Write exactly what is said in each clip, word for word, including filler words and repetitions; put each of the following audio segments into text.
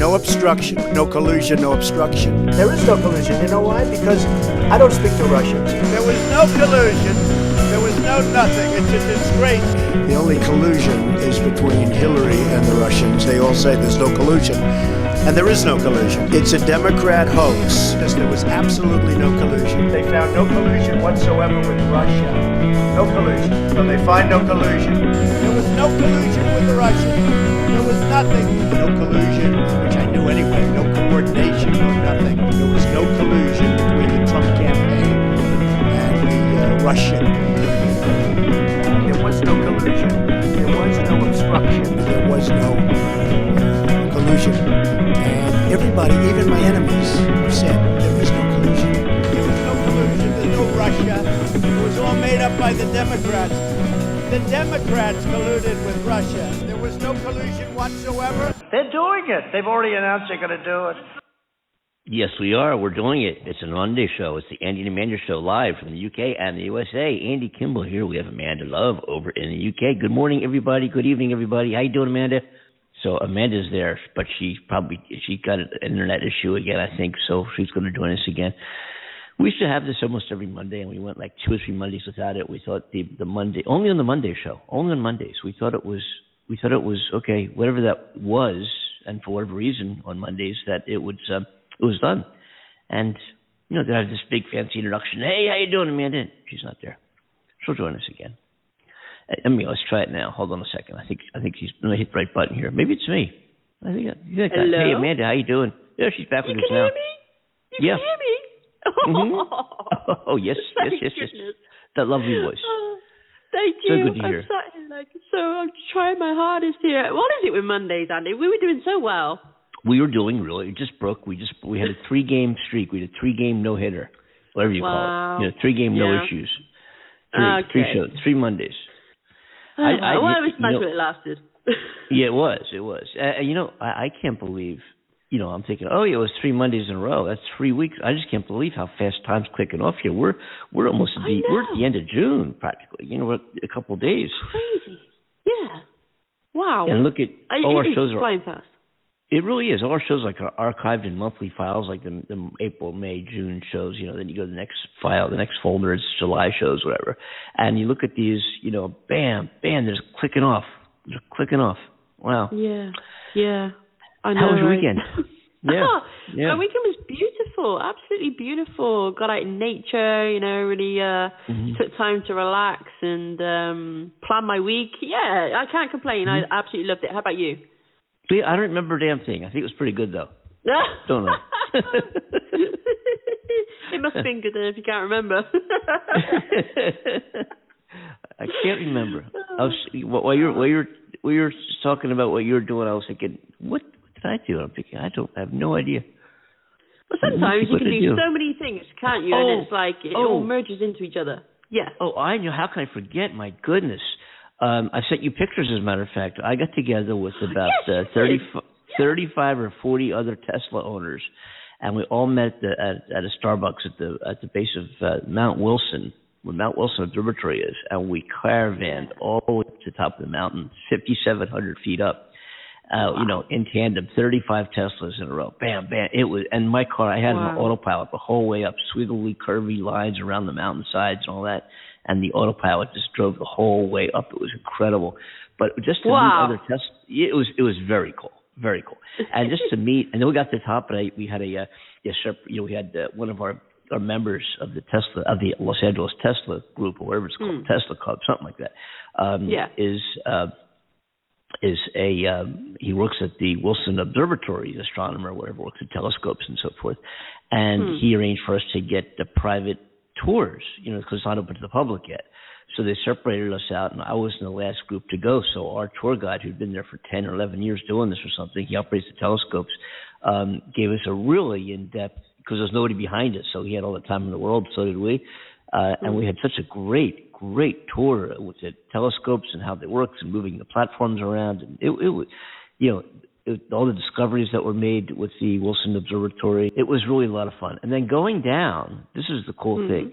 No obstruction, no collusion, no obstruction. There is no collusion. You know why? Because I don't speak to Russians. There was no collusion. There was no nothing. It's a disgrace. The only collusion is between Hillary and the Russians. They all say there's no collusion. And there is no collusion. It's a Democrat hoax. There was absolutely no collusion. They found no collusion whatsoever with Russia. No collusion. So they find no collusion. There was no collusion with the Russians. There was nothing. No collusion, which I knew anyway. No coordination, no nothing. There was no collusion between the Trump campaign and the uh, Russian. There was no collusion. There was no obstruction. There was no uh, collusion. Everybody, even my enemies, have said there was no collusion. There was no collusion. There's no Russia. It was all made up by the Democrats. The Democrats colluded with Russia. There was no collusion whatsoever. They're doing it. They've already announced they're going to do it. Yes, we are. We're doing it. It's an on-day show. It's the Andy and Amanda Show live from the U K and the U S A. Andy Kimball here. We have Amanda Love over in the U K. Good morning, everybody. Good evening, everybody. How you doing, Amanda? So Amanda's there, but she's probably she got an internet issue again, I think, so she's going to join us again. We used to have this almost every Monday, and we went like two or three Mondays without it. We thought the, the Monday only on the Monday show, only on Mondays. We thought it was we thought it was okay, whatever that was, and for whatever reason on Mondays that it would um, it was done. And you know, they have this big fancy introduction. Hey, how you doing, Amanda? She's not there. She'll join us again. I mean, let's try it now. Hold on a second. I think I think she's going to hit the right button here. Maybe it's me. I think. I, I think Hello? I, hey, Amanda, how you doing? Yeah, she's back with us now. You can hear me? You yeah. can hear me? Mm-hmm. Oh, yes, yes, yes, yes. That lovely voice. Oh, thank you. So good to hear. I'm sorry, like, so I'm trying my hardest here. What is it with Mondays, Andy? We were doing so well. We were doing really. It just broke. We just we had a three-game streak. We had a three-game no-hitter, whatever you wow. call it. You know, three-game yeah. no-issues. Three, okay. three shows, three Mondays. I, I, well, it was nice when it lasted. yeah, it was. It was. Uh, you know, I, I can't believe, you know, I'm thinking, oh, yeah, it was three Mondays in a row. That's three weeks. I just can't believe how fast time's clicking off here. We're we're almost at the, we're at the end of June, practically. You know, we're a couple of days. Crazy. Yeah. Wow. And look at I, all it, our it shows. It's flying fast. It really is. All our shows like are archived in monthly files, like the, the April, May, June shows. You know, then you go to the next file, the next folder, it's July shows, whatever. And you look at these, you know, bam, bam, they're just clicking off. They're clicking off. Wow. Yeah, yeah. I know. How was your weekend? yeah. Oh, yeah. My weekend was beautiful, absolutely beautiful. Got out in nature, you know, really uh, mm-hmm. took time to relax and um, plan my week. Yeah, I can't complain. Mm-hmm. I absolutely loved it. How about you? I don't remember a damn thing. I think it was pretty good, though. Don't know. It must have been good, then, if you can't remember. I can't remember. I was, while you were while you were, while you were talking about what you were doing, I was thinking, what, what did I do? I'm thinking, I don't I have no idea. Well, sometimes you can do, do so many things, can't you? Oh, and it's like it oh. all merges into each other. Yeah. Oh, I know. How can I forget? My goodness. Um, I sent you pictures, as a matter of fact. I got together with about yes, uh, thirty, yes. thirty-five or forty other Tesla owners, and we all met at, the, at, at a Starbucks at the at the base of uh, Mount Wilson, where Mount Wilson Observatory is, and we caravanned all the way to the top of the mountain, fifty-seven hundred feet up. Uh, wow. You know, in tandem, thirty-five Teslas in a row. Bam, bam. It was, and my car, I had wow. an autopilot the whole way up, squiggly, curvy lines around the mountainsides and all that. And the autopilot just drove the whole way up. It was incredible. But just to wow. meet other Teslas, it was it was very cool, very cool. And just to meet, and then we got to the top, and I, we had a, a, a you know, we had uh, one of our, our members of the Tesla of the Los Angeles Tesla group or whatever it's called, mm. Tesla Club, something like that. Um, yeah, is uh, is a um, he works at the Wilson Observatory, an astronomer, whatever, works at telescopes and so forth. And mm. he arranged for us to get the private tours, you know, because it's not open to the public yet. So they separated us out, and I was in the last group to go. So our tour guide, who'd been there for ten or eleven years doing this or something, he operates the telescopes, um, gave us a really in-depth, because there was nobody behind us, so he had all the time in the world, so did we. Uh, mm-hmm. And we had such a great, great tour with the telescopes and how they work and moving the platforms around. And it, it was, you know, it, all the discoveries that were made with the Wilson Observatory, it was really a lot of fun. And then going down, this is the cool mm-hmm. thing.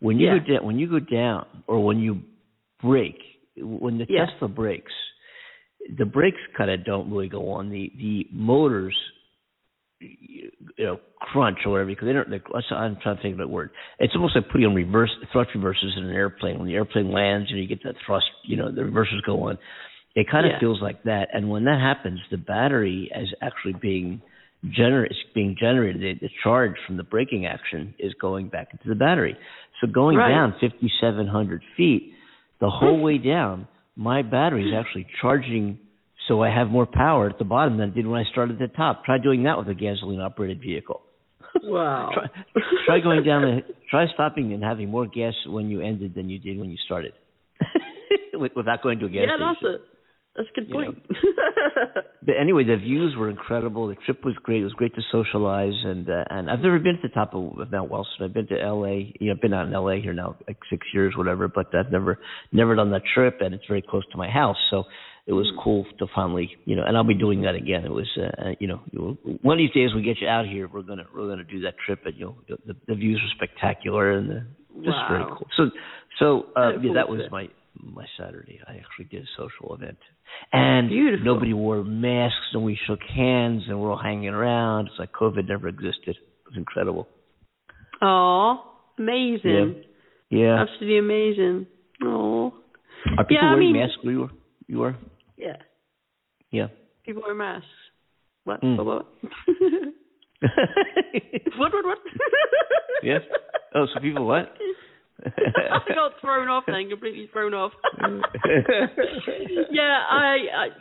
When you, yeah. go da- when you go down or when you brake, when the yeah. Tesla brakes, the brakes kind of don't really go on. The the motors you know, crunch or whatever, because they don't, I'm trying to think of that word. It's almost like putting on reverse thrust reversers in an airplane. When the airplane lands, you know, you get that thrust, you know, the reversers go on. It kind of yeah. feels like that. And when that happens, the battery is actually being gener- being generated. The charge from the braking action is going back into the battery. So going right. down fifty-seven hundred feet, the whole way down, my battery is actually charging, so I have more power at the bottom than I did when I started at the top. Try doing that with a gasoline-operated vehicle. Wow. try, try going down the, try stopping and having more gas when you ended than you did when you started without going to a gas yeah, station. Yeah, that's it. That's a good point. You know. But anyway, the views were incredible. The trip was great. It was great to socialize. And uh, and I've never been to the top of Mount Wilson. I've been to L A. You know, I've been out in L A here now like six years, whatever. But I've never never done that trip, and it's very close to my house. So it was cool to finally, you know. And I'll be doing that again. It was, uh, you know, one of these days we get you out here, we're gonna we're gonna do that trip. And you know, the, the views were spectacular and the, just wow. very cool. So so uh, yeah, cool that was my. My Saturday, I actually did a social event, and Beautiful. Nobody wore masks, and we shook hands, and we're all hanging around. It's like COVID never existed. It was incredible. Oh, amazing! Yeah, yeah. Absolutely amazing. Oh, are people yeah, wearing I mean, masks? Where you were, you were. Yeah, yeah. People wear masks. What? Mm. What? What? What? What? What? Yes. Oh, so people what? I got thrown off then, completely thrown off. yeah, I, I.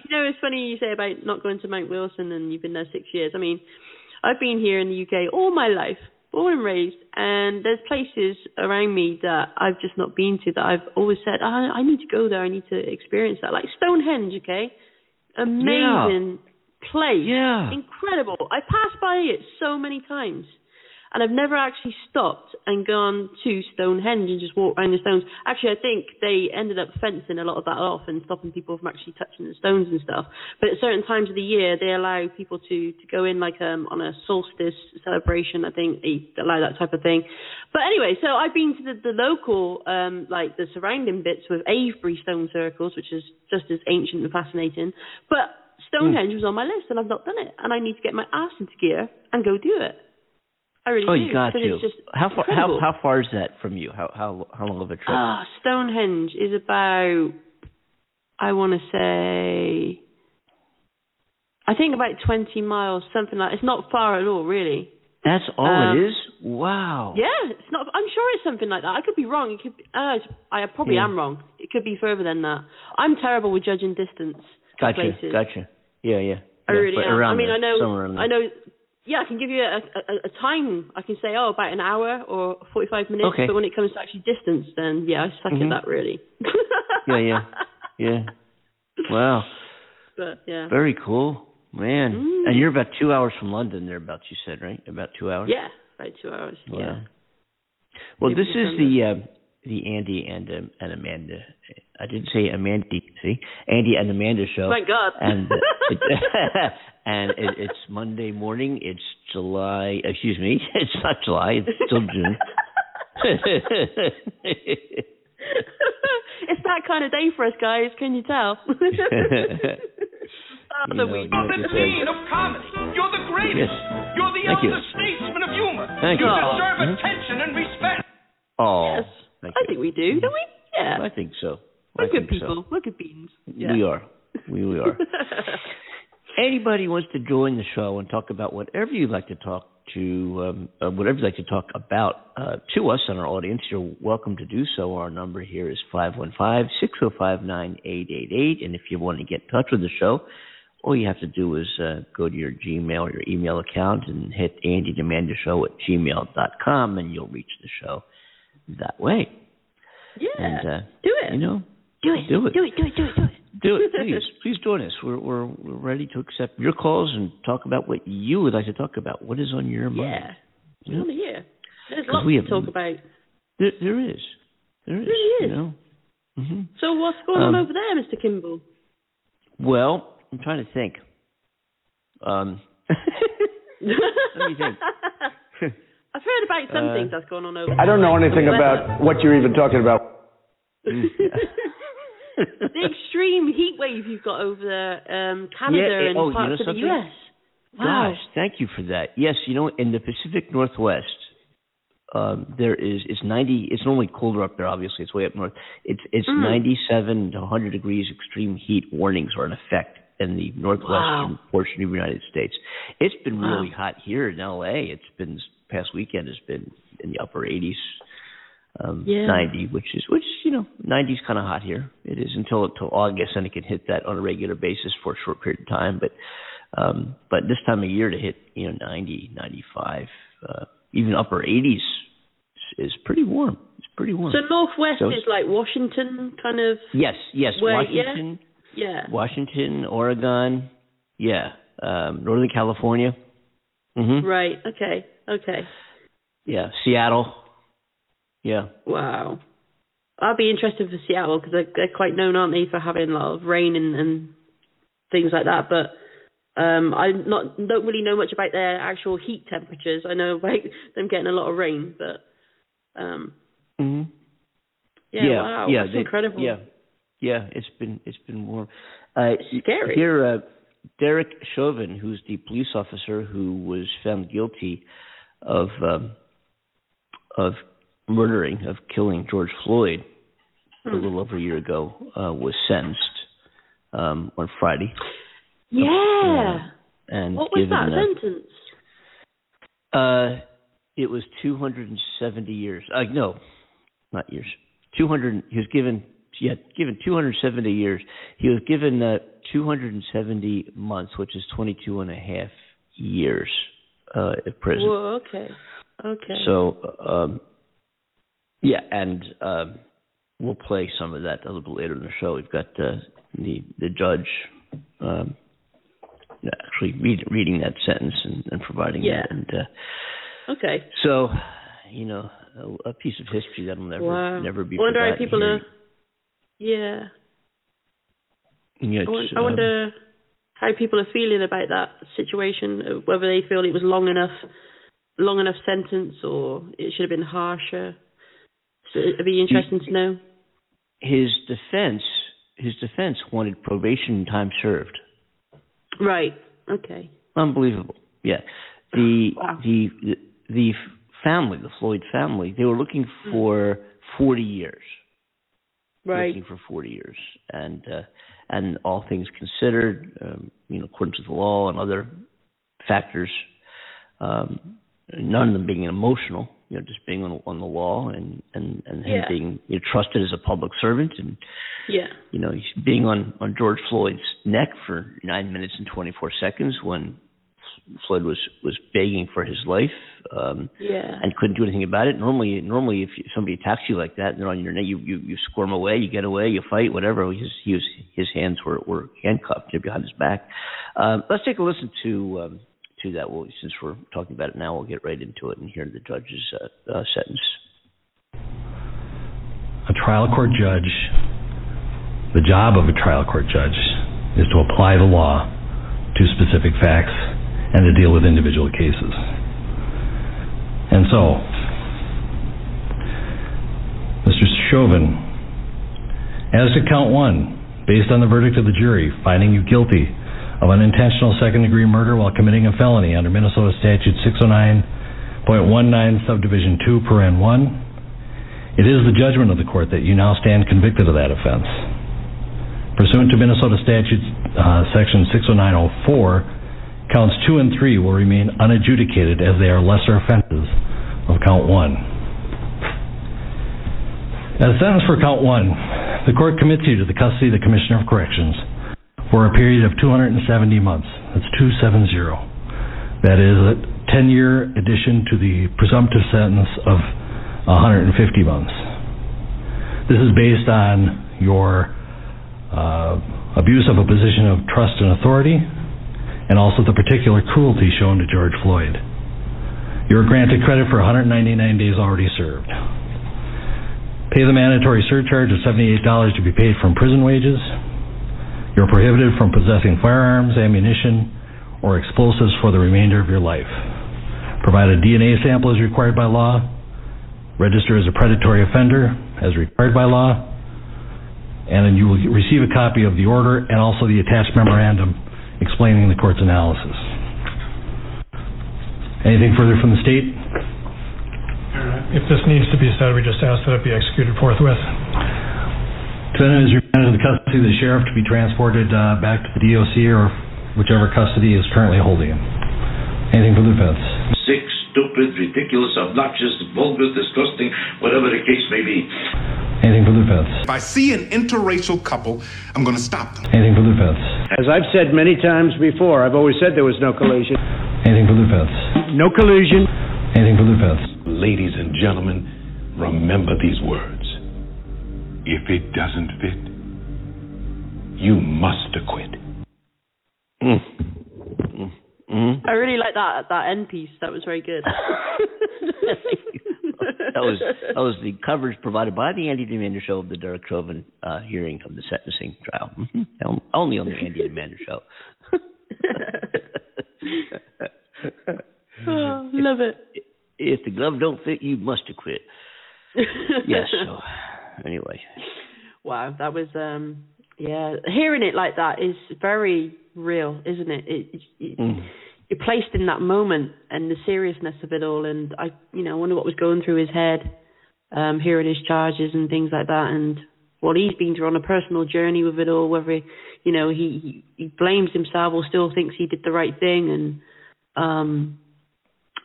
You know, it's funny you say about not going to Mount Wilson, and you've been there six years. I mean, I've been here in the U K all my life, born and raised, and there's places around me that I've just not been to that I've always said, I, I need to go there, I need to experience that. Like Stonehenge, okay? Amazing yeah. place. Yeah. Incredible. I passed by it so many times. And I've never actually stopped and gone to Stonehenge and just walked around the stones. Actually, I think they ended up fencing a lot of that off and stopping people from actually touching the stones and stuff. But at certain times of the year, they allow people to, to go in, like um, on a solstice celebration, I think. They allow that type of thing. But anyway, so I've been to the, the local, um, like the surrounding bits with Avebury Stone Circles, which is just as ancient and fascinating. But Stonehenge mm. was on my list, and I've not done it. And I need to get my ass into gear and go do it. I really oh, you do, got to. How far? How, how far is that from you? How how how long of a trip? Ah, Stonehenge is about, I want to say, I think about twenty miles, something like. It's not far at all, really. That's all um, it is. Wow. Yeah, it's not. I'm sure it's something like that. I could be wrong. It could. Be, uh, I probably yeah. am wrong. It could be further than that. I'm terrible with judging distance. Gotcha. Places. Gotcha. Yeah, yeah. I yeah, really am. I mean, there, I know. I know. Yeah, I can give you a, a, a time. I can say, oh, about an hour or forty-five minutes. Okay. But when it comes to actually distance, then, yeah, I suck mm-hmm. at that, really. yeah, yeah. Yeah. Wow. But, yeah. Very cool. Man. Mm. And you're about two hours from London thereabouts, you said, right? About two hours? Yeah, about two hours, wow. yeah. Well, Maybe this is the uh, the Andy and, um, and Amanda. I didn't say Amanda, see? Andy and Amanda Show. Thank God. And... Uh, it, And it, it's Monday morning. It's July. Excuse me. It's not July. It's still June. It's that kind of day for us, guys. Can you tell? You know, you know, the queen of comedy. You're the greatest. Yes. You're the Thank elder you. Statesman of humor. Thank you. You deserve huh? attention and respect. Oh, yes. Thank I you. think we do, don't we? Yeah. I think so. We're I good people. So. We're good beans. Yeah. We are. We, we are. Anybody wants to join the show and talk about whatever you'd like to talk to, um, uh, whatever you'd like to talk about uh, to us and our audience, you're welcome to do so. Our number here is five one five, six zero five, nine eight eight eight. And if you want to get in touch with the show, all you have to do is uh, go to your Gmail or your email account and hit andy and amanda show at gmail dot com, and you'll reach the show that way. Yeah, and, uh, do it. You know, do it. Do it. Do it. Do it. Do it. Do it. Do it, please. Please join us. We're, we're we're ready to accept your calls and talk about what you would like to talk about. What is on your mind? Yeah, yeah. yeah. There's lots we have, to talk about. There, there is. There is. There is. You know? mm-hmm. So what's going um, on over there, Mister Kimball? Well, I'm trying to think. Um, Let me think. I've heard about some uh, things that's going on over there. I don't know anything about what you're even talking about. The extreme heat wave you've got over um, Canada yeah, it, and oh, parts you know of the U S Wow. Gosh, thank you for that. Yes, you know, in the Pacific Northwest, um, there is it's ninety. It's normally colder up there. Obviously, it's way up north. It's it's mm. ninety-seven to one hundred degrees extreme heat warnings are in effect in the northwestern wow. portion of the United States. It's been wow. really hot here in L A. It's been this past weekend has been in the upper eighties, um, yeah. ninety, which is which you know ninety's kind of hot here. It is until until August, and it can hit that on a regular basis for a short period of time, but. Um, but this time of year to hit, you know, ninety, ninety-five, uh, even upper eighties is pretty warm. It's pretty warm. So Northwest so is like Washington kind of? Yes, yes. Where, Washington, yeah? yeah. Washington, Oregon, yeah. Um, Northern California. Mm-hmm. Right, okay, okay. Yeah, Seattle, yeah. Wow. I'd be interested for Seattle because they're, they're quite known, aren't they, for having a lot of rain and, and things like that, but... Um, I not don't really know much about their actual heat temperatures. I know about them getting a lot of rain, but um, mm-hmm. yeah, yeah, wow, yeah, that's they, incredible. Yeah, yeah, it's been it's been warm. Uh, it's scary. Here, uh, Derek Chauvin, who's the police officer who was found guilty of um, of murdering, of killing George Floyd hmm. a little over a year ago, uh, was sentenced um, on Friday. Yeah. Uh, and what was that a, sentence? Uh, it was two hundred seventy years. Uh, no, not years. two hundred. He was given, yeah, given two hundred seventy years. He was given uh, two hundred seventy months, which is twenty-two and a half years uh, in prison. Whoa, okay. Okay. So, um, yeah, and um, we'll play some of that a little bit later in the show. We've got uh, the, the judge. Um, actually read, reading that sentence and, and providing yeah. that. And, uh, okay. So, you know, a, a piece of history that will never, wow. never be forgotten. I wonder if people here. Are... Yeah. yeah I, wonder, um, I wonder how people are feeling about that situation, whether they feel it was long enough, long enough sentence or it should have been harsher. So it'd be interesting he, to know. His defense... His defense wanted probation time served. Right. Okay. Unbelievable. Yeah. The wow. the the family, the Floyd family, they were looking for forty years. Right. Looking for forty years, and uh, and all things considered, um, you know, according to the law and other factors, um, none of them being emotional, you know, just being on, on the law and, and, and him yeah. being you know, trusted as a public servant and, yeah. you know, being on, on George Floyd's neck for nine minutes and twenty-four seconds when Floyd was, was begging for his life um, yeah. and couldn't do anything about it. Normally, normally if somebody attacks you like that and they're on your neck, you, you, you squirm away, you get away, you fight, whatever. His, he was, his hands were, were handcuffed behind his back. Um, let's take a listen to... Um, to that. Well, since we're talking about it now, we'll get right into it and hear the judge's uh, uh, sentence. A trial court judge, the job of a trial court judge is to apply the law to specific facts and to deal with individual cases. And so, Mister Chauvin, as to count one, based on the verdict of the jury, finding you guilty of unintentional second-degree murder while committing a felony under Minnesota Statute six oh nine point one nine Subdivision two, Parent one, it is the judgment of the court that you now stand convicted of that offense. Pursuant to Minnesota Statute uh, Section six oh nine oh four, Counts two and three will remain unadjudicated as they are lesser offenses of Count one. As a sentence for Count one, the court commits you to the custody of the Commissioner of Corrections for a period of two hundred seventy months. That's two seventy. That is a ten-year addition to the presumptive sentence of one hundred fifty months. This is based on your uh, abuse of a position of trust and authority, and also the particular cruelty shown to George Floyd. You are granted credit for one hundred ninety-nine days already served. Pay the mandatory surcharge of seventy-eight dollars to be paid from prison wages. You're prohibited from possessing firearms, ammunition, or explosives for the remainder of your life. Provide a D N A sample as required by law. Register as a predatory offender as required by law. And then you will receive a copy of the order and also the attached memorandum explaining the court's analysis. Anything further from the state? If this needs to be said, we just ask that it be executed forthwith. Defendant is remanded to the custody of the sheriff to be transported uh, back to the D O C or whichever custody is currently holding him. Anything for the defense? Sick, stupid, ridiculous, obnoxious, vulgar, disgusting, whatever the case may be. Anything for the defense? If I see an interracial couple, I'm going to stop them. Anything for the defense? As I've said many times before, I've always said there was no collusion. Anything for the defense? No collusion. Anything for the defense? Ladies and gentlemen, remember these words. If it doesn't fit, you must acquit. Mm. Mm. Mm. I really like that that end piece. That was very good. that was that was the coverage provided by the Andy and Amanda Show of the Derek Chauvin uh, hearing of the sentencing trial. Only on the Andy and Amanda Show. oh, love it. If, if the glove don't fit, you must acquit. yes. So anyway. Wow, that was um yeah. Hearing it like that is very real, isn't it? It, it mm. You're placed in that moment and the seriousness of it all, and I, you know, wonder what was going through his head, um, hearing his charges and things like that, and what he's been through on a personal journey with it all. Whether he, you know, he he blames himself or still thinks he did the right thing, and um,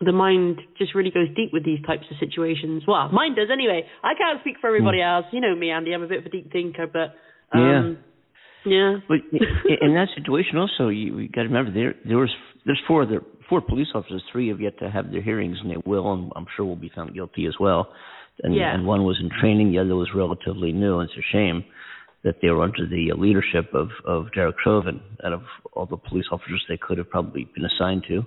the mind just really goes deep with these types of situations. Well, mine does anyway. I can't speak for everybody mm. else. You know me, Andy. I'm a bit of a deep thinker, but um, yeah. Yeah, but in that situation also, you, you got to remember there there was there's four other, four police officers. Three have yet to have their hearings, and they will, and I'm sure will be found guilty as well. And, yeah. and one was in training, the other was relatively new. And it's a shame that they were under the leadership of of Derek Chauvin. Out of all the police officers they could have probably been assigned to,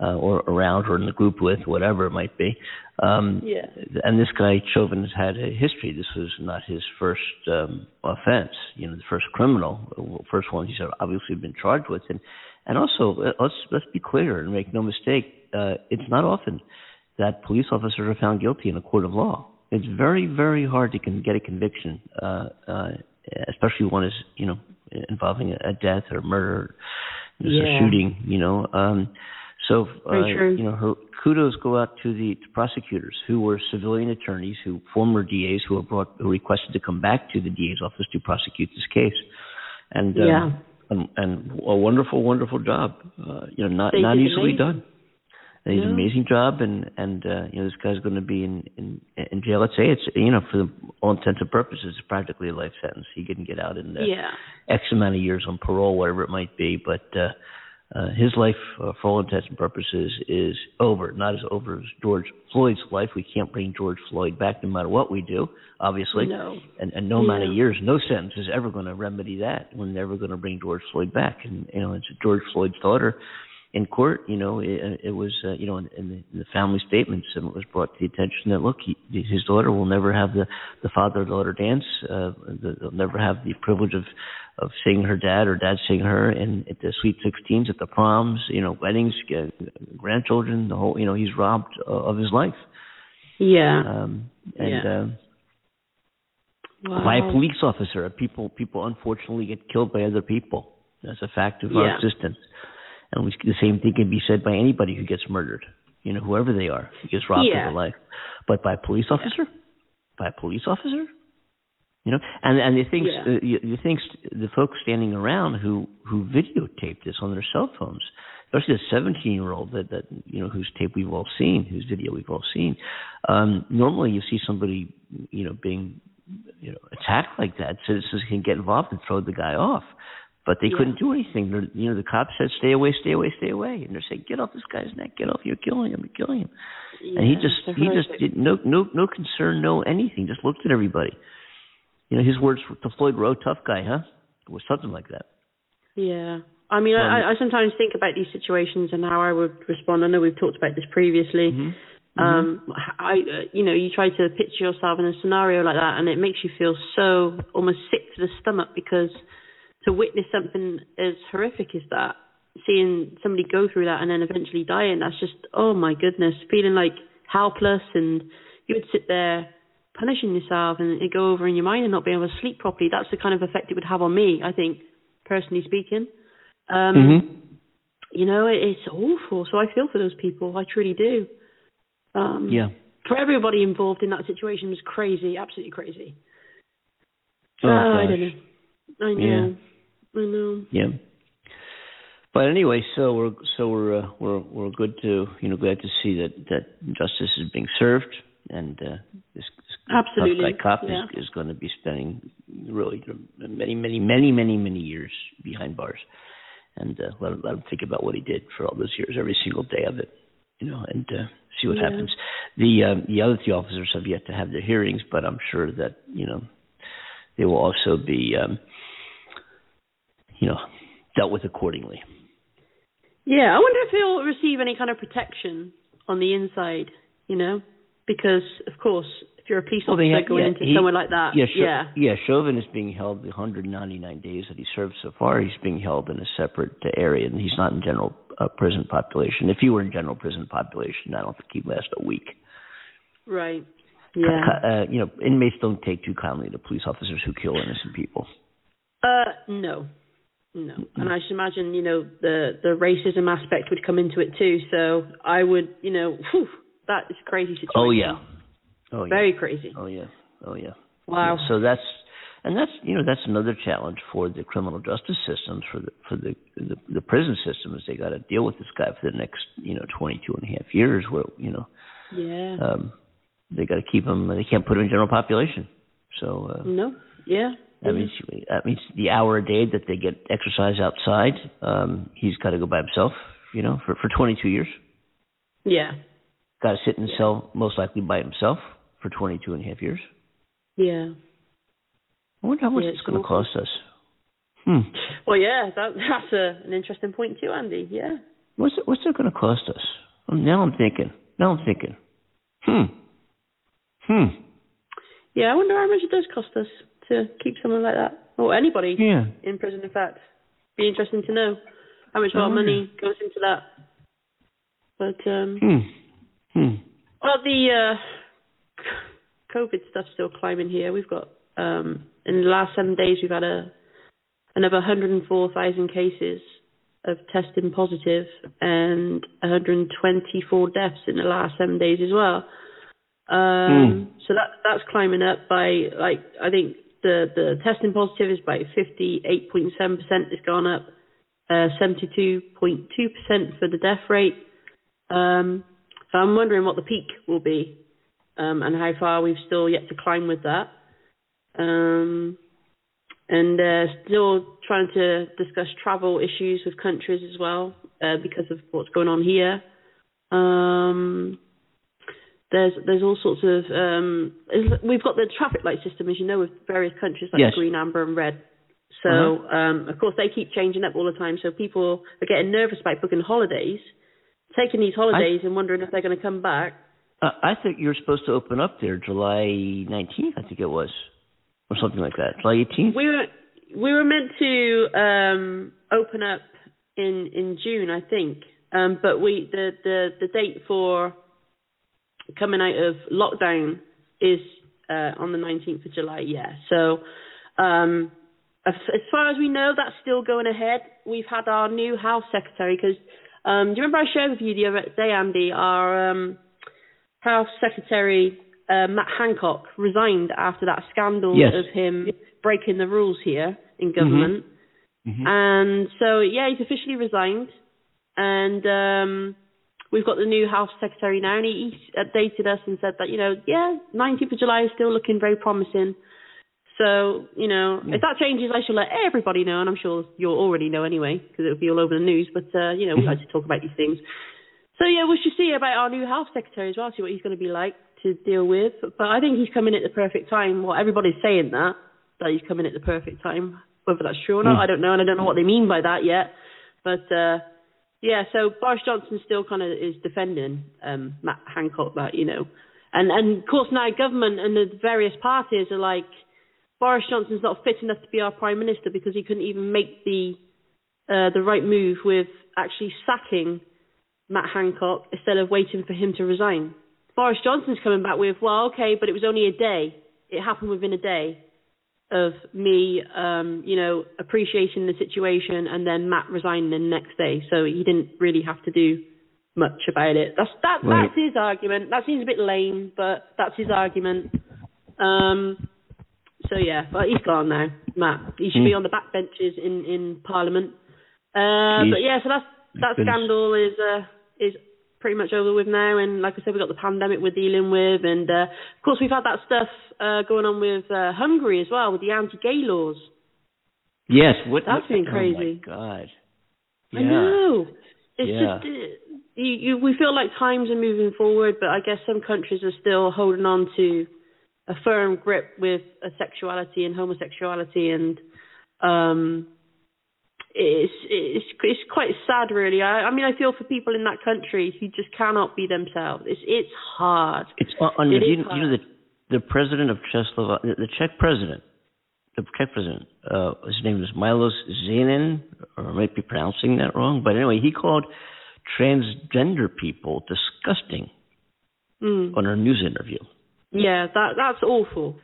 uh, or around, or in the group with, whatever it might be. Um, yeah. And this guy Chauvin has had a history. This was not his first um, offense. You know, the first criminal, first one he's obviously been charged with. And and also, let's let's be clear and make no mistake. Uh, it's not often that police officers are found guilty in a court of law. It's very very hard to can get a conviction, uh, uh, especially one is you know involving a death or murder, just yeah. a shooting. You know. Um, So, uh, you know, her, kudos go out to the to prosecutors who were civilian attorneys, who former D As who were brought, who requested to come back to the D A's office to prosecute this case, and yeah. um, and, and a wonderful, wonderful job. Uh, you know, not they not easily amazing. done. They yeah. did an amazing job, and and uh, you know, this guy's going to be in, in in jail. Let's say it's you know, for the, all intents and purposes, it's practically a life sentence. He didn't get out in the yeah. X amount of years on parole, whatever it might be, but. Uh, Uh, his life, uh, for all intents and purposes, is over. Not as over as George Floyd's life. We can't bring George Floyd back no matter what we do, obviously. No. And, and no yeah. amount of years, no sentence is ever going to remedy that. We're never going to bring George Floyd back. And, you know, it's George Floyd's daughter in court, you know, it, it was, uh, you know, in, in, the, in the family statements, and it was brought to the attention that, look, he, his daughter will never have the, the father-daughter dance. Uh, they'll never have the privilege of, of seeing her dad or dad seeing her in, at the Sweet sixteens, at the proms, you know, weddings, uh, grandchildren, the whole, you know, he's robbed uh, of his life. Yeah. Um, and yeah. Uh, wow. by a police officer. People, people unfortunately get killed by other people. That's a fact of yeah. our existence. And we, the same thing can be said by anybody who gets murdered, you know, whoever they are, who gets robbed yeah. of their life. But by a police officer, yeah. by a police officer, you know, and and the things, yeah. uh, you, you think the folks standing around who, who videotaped this on their cell phones, especially the seventeen-year-old that, that you know whose tape we've all seen, whose video we've all seen. Um, normally, you see somebody, you know, being, you know, attacked like that. Citizens can get involved and throw the guy off. But they yeah. couldn't do anything. They're, you know, the cops said, "Stay away, stay away, stay away," and they're saying, "Get off this guy's neck! Get off! You're killing him! You're killing him!" Yeah, and he just, he horrific. just did no, no, no concern, no anything. Just looked at everybody. You know, his words to Floyd were, "Tough guy, huh?" Or something like that. Yeah, I mean, um, I, I sometimes think about these situations and how I would respond. I know we've talked about this previously. Mm-hmm. Um, mm-hmm. I, uh, you know, you try to picture yourself in a scenario like that, and it makes you feel so almost sick to the stomach because. To witness something as horrific as that, seeing somebody go through that and then eventually dying, that's just, oh my goodness, feeling like helpless, and you would sit there punishing yourself and it'd go over in your mind and not being able to sleep properly. That's the kind of effect it would have on me, I think, personally speaking. Um, mm-hmm. you know, it, it's awful. So I feel for those people. I truly do. Um, yeah. For everybody involved in that situation was crazy, absolutely crazy. Oh, uh, I don't know. I know. Yeah. I know. Yeah. But anyway, so we're so we're uh, we're we're good to you know glad to see that, that justice is being served, and uh, this, this tough cop yeah. is, is going to be spending really many many many many many years behind bars, and uh, let, let him think about what he did for all those years, every single day of it, you know, and uh, see what yeah. happens. The um, the other three officers have yet to have their hearings, but I'm sure that you know they will also be um, you know dealt with accordingly. Yeah, I wonder if he'll receive any kind of protection on the inside, you know, because, of course, if you're a police well, officer have, going yeah, into he, somewhere like that, yeah. Sh- yeah, yeah. Chauvin is being held the one hundred ninety-nine days that he served so far. He's being held in a separate area, and he's not in general uh, prison population. If he were in general prison population, I don't think he'd last a week. Right, yeah. Uh, you know, inmates don't take too kindly to police officers who kill innocent people. Uh, no. No, and I should imagine, you know, the, the racism aspect would come into it too. So I would, you know, whew, that is a crazy situation. Oh yeah, oh yeah, very crazy. Oh yeah, oh yeah. Wow. Yeah, so that's and that's you know that's another challenge for the criminal justice systems for the for the the, the prison system is they got to deal with this guy for the next you know twenty-two and a half years where you know yeah um, they got to keep him. They can't put him in general population. So uh, no, yeah. That means, that means the hour a day that they get exercise outside, um, he's got to go by himself, you know, for, for twenty-two years. Yeah. Got to sit in a yeah. cell most likely by himself for twenty-two and a half years. Yeah. I wonder how much yeah, it's, it's going to cool. cost us. Hmm. Well, yeah, that, that's a, an interesting point too, Andy. Yeah. What's it, what's it going to cost us? Um, now I'm thinking. Now I'm thinking. Hmm. Hmm. Yeah, I wonder how much it does cost us to keep someone like that, or anybody yeah. in prison, in fact. Be interesting to know how much of our money goes into that. But, um... Hmm. Hmm. Well, the uh, COVID stuff's still climbing here. We've got, um, in the last seven days, we've had a, another one hundred four thousand cases of testing positive and one hundred twenty-four deaths in the last seven days as well. Um, hmm. So that that's climbing up by, like, I think, The, the testing positive is by fifty-eight point seven percent has gone up, uh, seventy-two point two percent for the death rate. Um, so I'm wondering what the peak will be um, and how far we've still yet to climb with that. Um, and uh, still trying to discuss travel issues with countries as well uh, because of what's going on here. Um There's there's all sorts of um, we've got the traffic light system, as you know, with various countries like yes. green, amber, and red. So uh-huh. um, of course they keep changing up all the time. So people are getting nervous about booking holidays, taking these holidays, I, and wondering if they're going to come back. Uh, I think you're supposed to open up there July nineteenth, I think it was, or something like that. July eighteenth. We were we were meant to um, open up in in June, I think, um, but we the, the, the date for coming out of lockdown is uh, on the nineteenth of July, yeah. So um, as, as far as we know, that's still going ahead. We've had our new health secretary, because um, do you remember I shared with you the other day, Andy, our um, health secretary, uh, Matt Hancock, resigned after that scandal yes. of him breaking the rules here in government. Mm-hmm. Mm-hmm. And so, yeah, he's officially resigned. And Um, we've got the new Health Secretary now, and he updated us and said that, you know, yeah, nineteenth of July is still looking very promising. So, you know, if that changes, I shall let everybody know, and I'm sure you'll already know anyway, because it'll be all over the news. But, uh, you know, we like to talk about these things. So, yeah, we should see about our new Health Secretary as well, see what he's going to be like to deal with. But I think he's coming at the perfect time. Well, everybody's saying that, that he's coming at the perfect time. Whether that's true or not, I don't know, and I don't know what they mean by that yet. But uh yeah, so Boris Johnson still kind of is defending um, Matt Hancock, that, you know. And, and, of course, now government and the various parties are like, Boris Johnson's not fit enough to be our Prime Minister because he couldn't even make the uh, the right move with actually sacking Matt Hancock instead of waiting for him to resign. Boris Johnson's coming back with, well, okay, but it was only a day. It happened within a day. of me, um, you know, appreciating the situation and then Matt resigning the next day. So he didn't really have to do much about it. That's that. Right. That's his argument. That seems a bit lame, but that's his argument. Um, so, yeah, but he's gone now, Matt. He should mm. be on the back benches in, in Parliament. Uh, but, yeah, so that's, that scandal is uh, is pretty much over with now. And like I said, we've got the pandemic we're dealing with. And, uh, of course, we've had that stuff uh, going on with uh, Hungary as well, with the anti-gay laws. Yes. What, that's what, been crazy. Oh, my God. Yeah. I know. It's yeah. just, uh, you, you, we feel like times are moving forward, but I guess some countries are still holding on to a firm grip with uh, sexuality and homosexuality, and um, it's, it's it's quite sad, really. I, I mean, I feel for people in that country who just cannot be themselves. It's it's hard. It's on it you, you know the the president of Czechoslovakia, the Czech president, the Czech president. Uh, his name is Milos Zeman, or I might be pronouncing that wrong, but anyway, he called transgender people disgusting mm. on a news interview. Yeah, that that's awful.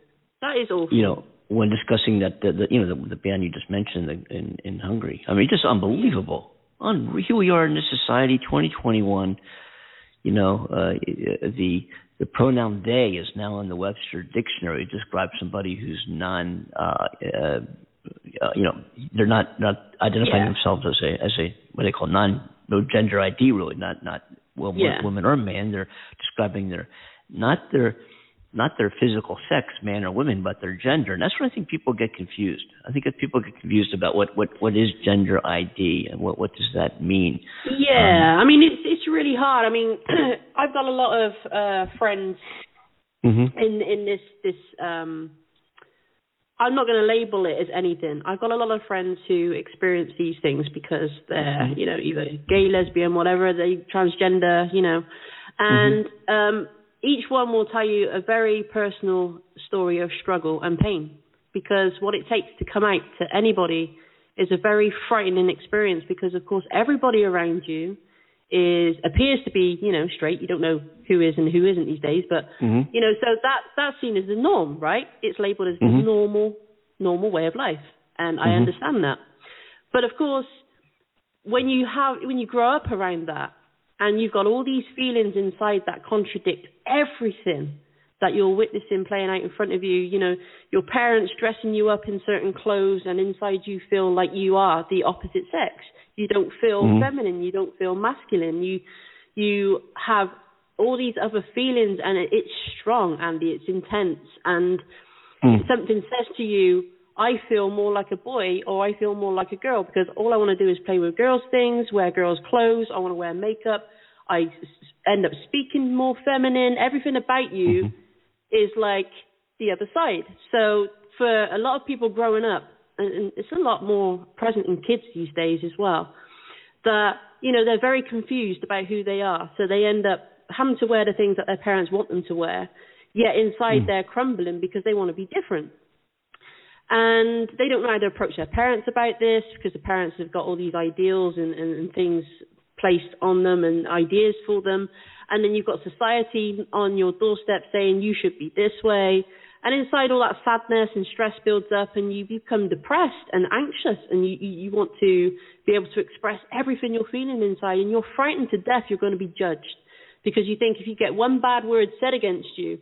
That is awful. You know, when discussing that, the, the, you know, the, the ban you just mentioned the, in, in Hungary. I mean, just unbelievable. Unreal. Here we are in this society, twenty twenty-one. You know, uh, the the pronoun they is now in the Webster dictionary to describe somebody who's non, uh, uh, you know, they're not not identifying yeah. themselves as a as a what they call non no gender I D really, not not well yeah. woman or man. They're describing their not their Not their physical sex, man or woman, but their gender. And that's where I think people get confused. I think that people get confused about what, what, what is gender I D and what, what does that mean? Yeah, um, I mean, it's it's really hard. I mean, I've got a lot of uh, friends mm-hmm. in, in this... this um, I'm not going to label it as anything. I've got a lot of friends who experience these things because they're, you know, either gay, lesbian, whatever, they transgender, you know. And... Mm-hmm. Um, each one will tell you a very personal story of struggle and pain, because what it takes to come out to anybody is a very frightening experience, because, of course, everybody around you is appears to be, you know, straight. You don't know who is and who isn't these days. But, mm-hmm. you know, so that that's seen as the norm, right? It's labeled as mm-hmm. the normal, normal way of life. And mm-hmm. I understand that. But, of course, when you have when you grow up around that, and you've got all these feelings inside that contradict everything that you're witnessing playing out in front of you. You know, your parents dressing you up in certain clothes, and inside you feel like you are the opposite sex. You don't feel mm-hmm. feminine. You don't feel masculine. You you have all these other feelings, and it's strong, Andy. It's intense. And mm. something says to you, I feel more like a boy, or I feel more like a girl, because all I want to do is play with girls' things, wear girls' clothes, I want to wear makeup, I end up speaking more feminine. Everything about you mm-hmm. is like the other side. So for a lot of people growing up, and it's a lot more present in kids these days as well, that, you know, they're very confused about who they are. So they end up having to wear the things that their parents want them to wear, yet inside mm. they're crumbling because they want to be different. And they don't know how to approach their parents about this, because the parents have got all these ideals and, and, and things placed on them and ideas for them. And then you've got society on your doorstep saying you should be this way. And inside all that sadness and stress builds up, and you become depressed and anxious, and you, you want to be able to express everything you're feeling inside, and you're frightened to death you're going to be judged, because you think if you get one bad word said against you,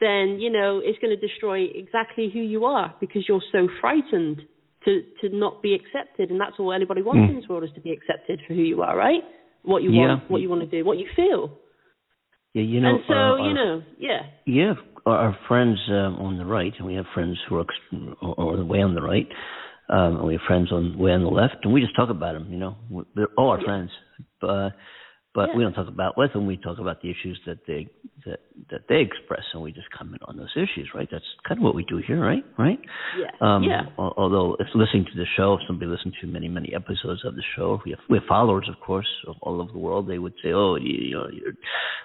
then, you know, it's going to destroy exactly who you are, because you're so frightened to, to not be accepted. And that's all anybody wants mm. in this world, is to be accepted for who you are, right? What you yeah. want, what you want to do, what you feel. Yeah, you know. And so, our, you know, yeah. Yeah, our friends um, on the right, and we have friends who are ext- or, or way on the right, um, and we have friends on way on the left, and we just talk about them, you know. They're all our yeah. friends. Uh, But yeah. we don't talk about with them. We talk about the issues that they that, that they express, and we just comment on those issues, right? That's kind of what we do here, right? Right? Yeah. Um, yeah. Although, if listening to the show, if somebody listened to many, many episodes of the show, we have, we have followers, of course, of all over the world. They would say, "Oh, you, you know, you're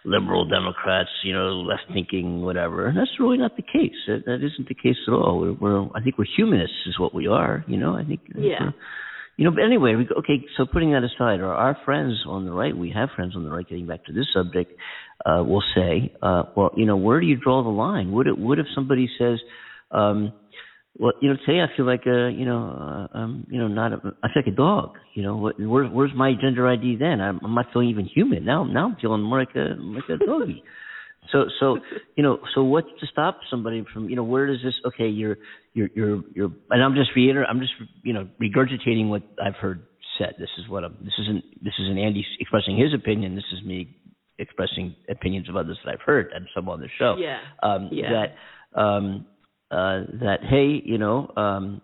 liberal Democrats, you know, left-thinking, whatever." And that's really not the case. That, that isn't the case at all. We're, we're I think we're humanists, is what we are. You know, I think. Yeah. You know, but anyway, we, okay, so putting that aside, our, our friends on the right, we have friends on the right, getting back to this subject, uh, will say, uh, well, you know, where do you draw the line? What if, what if somebody says, um, Well, you know, today I feel like a, you know, uh, um, you know, not a, I feel like a dog. You know, where's where's my gender I D then? I'm, I'm not feeling even human now. Now I'm feeling more like a like a doggy. So, so you know, so what's to stop somebody from, you know, where does this? Okay, you're you're you're you're, and I'm just reiterating. I'm just you know regurgitating what I've heard said. This is what I'm. This isn't this isn't Andy expressing his opinion. This is me expressing opinions of others that I've heard and some on the show. Yeah. Um, yeah. That. Um, Uh, that hey, you know, um,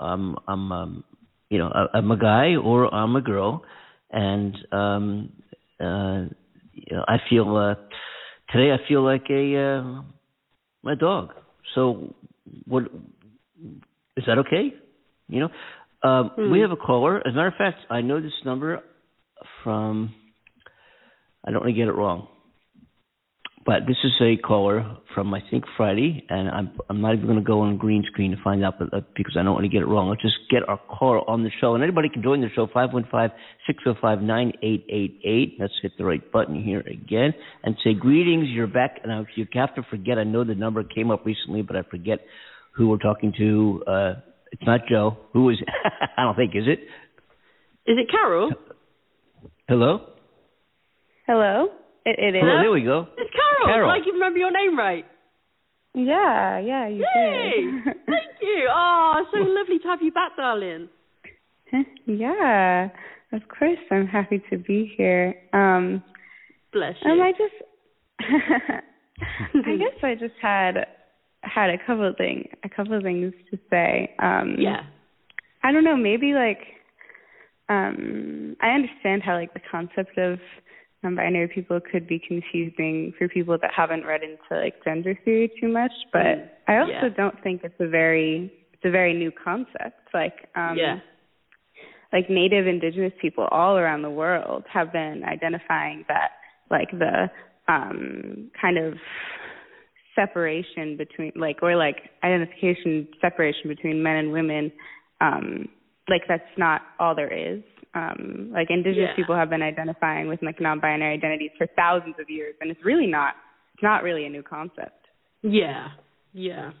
I'm, I'm, um, you know, I'm a guy or I'm a girl, and um, uh, you know, I feel uh, today I feel like a uh, a dog. So, what is that okay? You know, um, hmm. we have a caller. As a matter of fact, I know this number from. I don't want to get it wrong. But this is a caller from, I think, Friday, and I'm I'm not even going to go on green screen to find out because I don't want to get it wrong. Let's just get our caller on the show. And anybody can join the show, five one five, six zero five, nine eight eight eight. Let's hit the right button here again and say, greetings, you're back. And you have to forget, I know the number came up recently, but I forget who we're talking to. Uh, it's not Joe. Who is it? I don't think, is it? Is it Carol? Hello? Hello? It, it is. Hello, there we go. It's Carol. Carol. It's like you remember your name right. Yeah, yeah, you Yay. Did. Thank you. Oh, so lovely to have you back, darling. Yeah, of course I'm happy to be here. Um, Bless you. Um, I just, I guess I just had had a couple of things, a couple of things to say. Um, yeah. I don't know. Maybe like, um, I understand how like the concept of non-binary people could be confusing for people that haven't read into like gender theory too much, but I also yeah. don't think it's a very it's a very new concept. Like, um, yeah. like Native Indigenous people all around the world have been identifying that like the um, kind of separation between like or like identification separation between men and women, um, like that's not all there is. Um, like indigenous yeah. people have been identifying with like non-binary identities for thousands of years, and it's really not, it's not really a new concept. Yeah, yeah.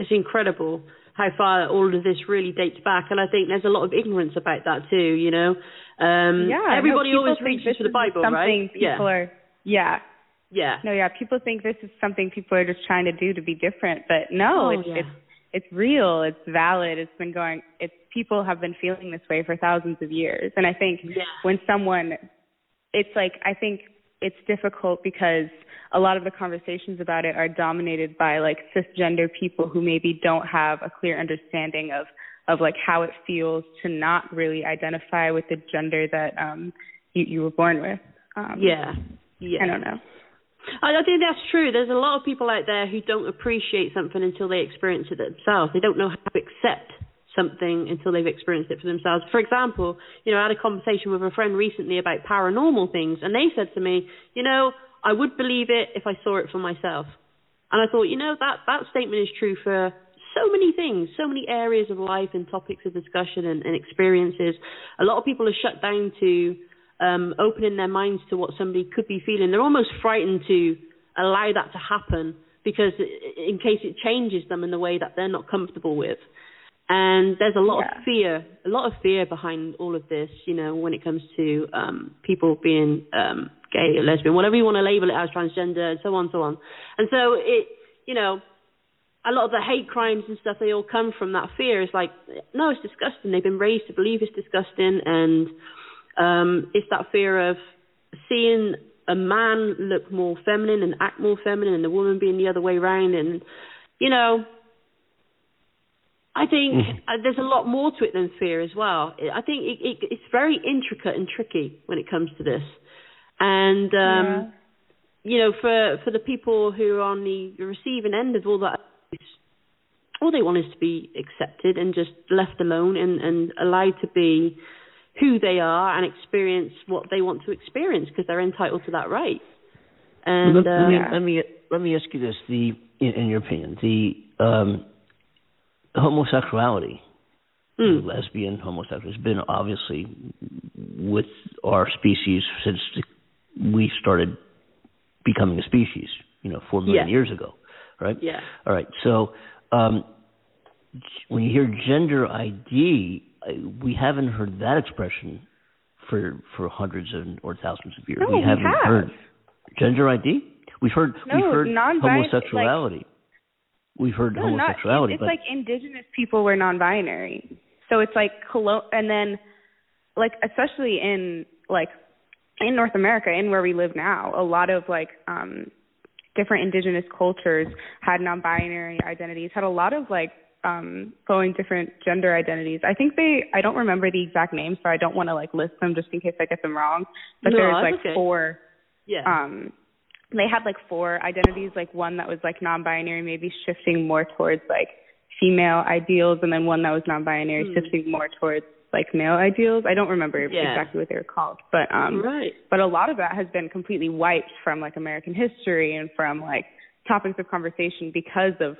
It's incredible how far all of this really dates back, and I think there's a lot of ignorance about that too, you know. Um, yeah. Everybody no, always reaches for the Bible, right? People yeah. Are, yeah. Yeah. No, yeah, people think this is something people are just trying to do to be different, but no, oh, it's, yeah. it's it's real, it's valid, it's been going, it's people have been feeling this way for thousands of years. And I think yeah. when someone, it's like, I think it's difficult because a lot of the conversations about it are dominated by like cisgender people who maybe don't have a clear understanding of, of like how it feels to not really identify with the gender that um, you, you were born with. Um, yeah. yeah. I don't know. I think that's true. There's a lot of people out there who don't appreciate something until they experience it themselves. They don't know how to accept something until they've experienced it for themselves. For example, you know, I had a conversation with a friend recently about paranormal things, and they said to me, you know, I would believe it if I saw it for myself. And I thought, you know, that, that statement is true for so many things, so many areas of life and topics of discussion and, and experiences. A lot of people are shut down to Um, opening their minds to what somebody could be feeling. They're almost frightened to allow that to happen because in case it changes them in the way that they're not comfortable with. And there's a lot yeah. of fear, a lot of fear behind all of this, you know, when it comes to um, people being um, gay or lesbian, whatever you want to label it as, transgender, and so on, so on. And so it, you know, a lot of the hate crimes and stuff, they all come from that fear. It's like, no, it's disgusting. They've been raised to believe it's disgusting, and Um, it's that fear of seeing a man look more feminine and act more feminine and the woman being the other way around. And, you know, I think mm. there's a lot more to it than fear as well. I think it, it, it's very intricate and tricky when it comes to this. And, um, yeah. you know, for, for the people who are on the receiving end of all that, all they want is to be accepted and just left alone and, and allowed to be who they are and experience what they want to experience because they're entitled to that right. And let, uh, let, me, let me let me ask you this: the in, in your opinion, the um, homosexuality, mm. lesbian homosexuality, has been obviously with our species since we started becoming a species. You know, four million yeah. years ago, right? Yeah. All right. So, um, when you hear gender I D, we haven't heard that expression for for hundreds of, or thousands of years. No, we, we haven't have. heard gender I D. We've heard no, we've heard homosexuality. Like, we've heard no, homosexuality. Not, it's but, like indigenous people were non-binary, so it's like and then like especially in like in North America, in where we live now, a lot of like um, different indigenous cultures had non-binary identities. Had a lot of like. Um, flowing different gender identities. I think they, I don't remember the exact name, so I don't want to like list them just in case I get them wrong. But no, there's I'm like okay. four. Yeah. Um, they had like four identities, like one that was like non-binary, maybe shifting more towards like female ideals, and then one that was non-binary, hmm. shifting more towards like male ideals. I don't remember yeah. exactly what they were called, but um, right. but a lot of that has been completely wiped from like American history and from like topics of conversation because of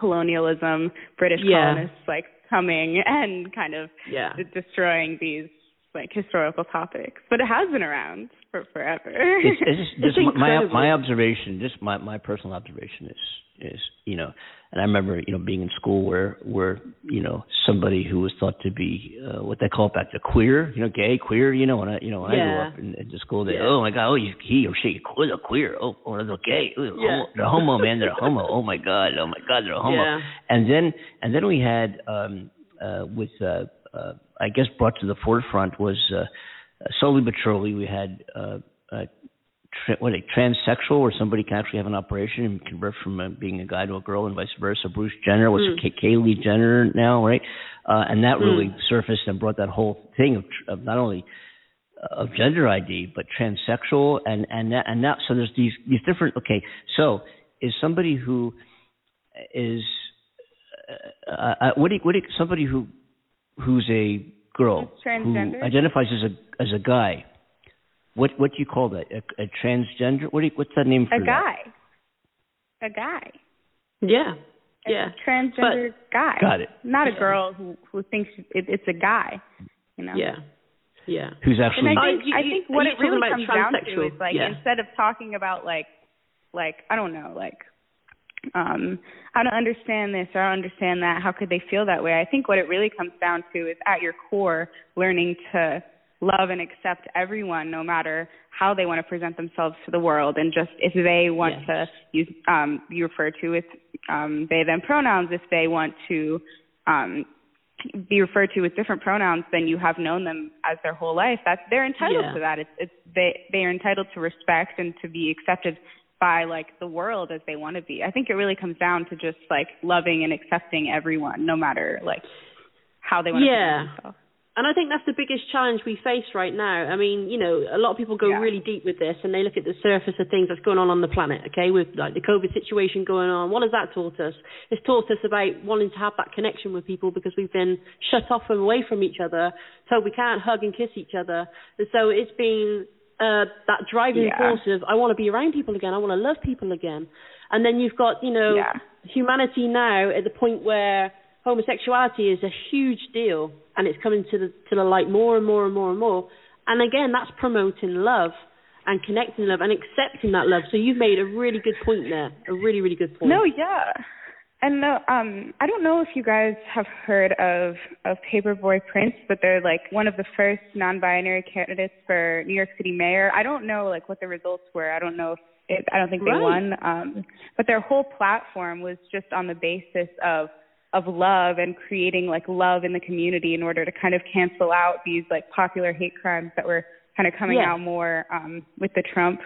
colonialism, British yeah. colonists like coming and kind of yeah. d- destroying these like historical topics, but it has been around for forever. It's, it's just, it's just my my observation, just my, my personal observation is is you know, and I remember you know being in school where where you know somebody who was thought to be uh, what they call back to queer, you know, gay, queer, you know, when I you know when yeah. I grew up in, in the school, they yeah. oh my god, oh you, he or she they're queer, oh, oh they're gay, oh, yeah. oh, they're homo, man, they're homo, oh my god, oh my god, they're homo, yeah. and then and then we had um uh with uh. Uh, I guess brought to the forefront was uh, slowly but surely we had uh, uh, tra- what a transsexual, where somebody can actually have an operation and convert from uh, being a guy to a girl and vice versa. Bruce Jenner, what's mm. Kay- Kaylee Jenner now, right? Uh, and that mm. really surfaced and brought that whole thing of, tr- of not only uh, of gender I D but transsexual and and that, and now so there's these these different. Okay, so is somebody who is uh, uh, what do you, what do you, somebody who who's a girl who identifies as a as a guy. What what do you call that? A, a transgender? What do you, what's that name for? A guy. That? A guy. Yeah. A yeah. transgender but, guy. Got it. Not yeah. a girl who who thinks it, it's a guy. You know. Yeah. Yeah. Who's actually? And I think, oh, you, I think you, what it really comes down to is like yeah. instead of talking about like like I don't know like. Um, I don't understand this or I don't understand that. How could they feel that way? I think what it really comes down to is at your core learning to love and accept everyone no matter how they want to present themselves to the world. And just if they want yes. to use, um, be referred to with um, they, them pronouns, if they want to um, be referred to with different pronouns than you have known them as their whole life, that's, they're entitled yeah. to that. It's, it's they, they are entitled to respect and to be accepted by like the world as they want to be. I think it really comes down to just like loving and accepting everyone, no matter like how they want yeah. to be themselves. And I think that's the biggest challenge we face right now. I mean, you know, a lot of people go yeah. really deep with this and they look at the surface of things that's going on on the planet, okay, with like the COVID situation going on. What has that taught us? It's taught us about wanting to have that connection with people because we've been shut off and away from each other, told we can't hug and kiss each other. And so it's been... Uh, that driving yeah. force of I want to be around people again, I want to love people again. And then you've got, you know, yeah. humanity now at the point where homosexuality is a huge deal and it's coming to the to the light more and more and more and more. And again, that's promoting love and connecting love and accepting that love. So you've made a really good point there, a really, really good point. No, yeah. And the, um, I don't know if you guys have heard of, of Paperboy Prince, but they're like one of the first non-binary candidates for New York City mayor. I don't know like what the results were. I don't know if it, I don't think they right. won. Um, but their whole platform was just on the basis of of love and creating like love in the community in order to kind of cancel out these like popular hate crimes that were kind of coming yeah. out more um, with the Trump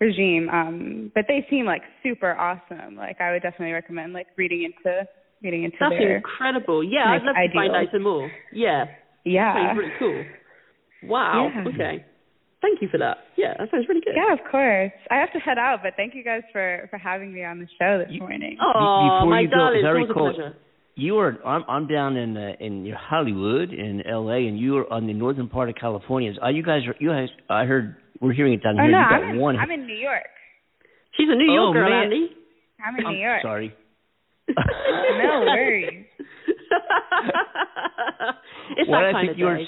regime, um, but they seem like super awesome. Like I would definitely recommend like reading into reading into. That's their, incredible. Yeah, like, I'd love to ideals. Find out some more. Yeah, yeah, that sounds really cool. Wow. Yeah. Okay. Thank you for that. Yeah, that sounds really good. Yeah, of course. I have to head out, but thank you guys for, for having me on the show this you, morning. Oh, my darling, it was a pleasure. You are. I'm, I'm down in uh, in Hollywood, in L A, and you are on the northern part of California. Are you guys? Are, you guys? I heard. We're hearing it down oh, here. No, you got I'm, in, one. I'm in New York. She's a New oh, Yorker, man. Andy. I'm in New York. I'm sorry. No worries. It's Why that kind I think of you were in,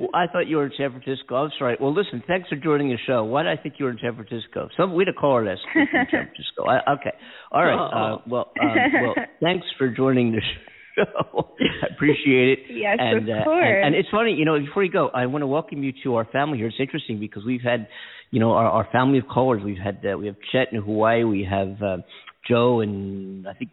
well, I thought you were in San Francisco. I'm sorry. Well, listen, thanks for joining the show. Why did I think you were in San Francisco? Some we'd have called us in San Francisco. I, okay. All right. Uh, well, um, well, thanks for joining the show. I appreciate it. Yes, and, of uh, course. And, and it's funny, you know, before you go, I want to welcome you to our family here. It's interesting because we've had, you know, our, our family of callers. We've had, uh, we have Chet in Hawaii. We have uh, Joe in, I think,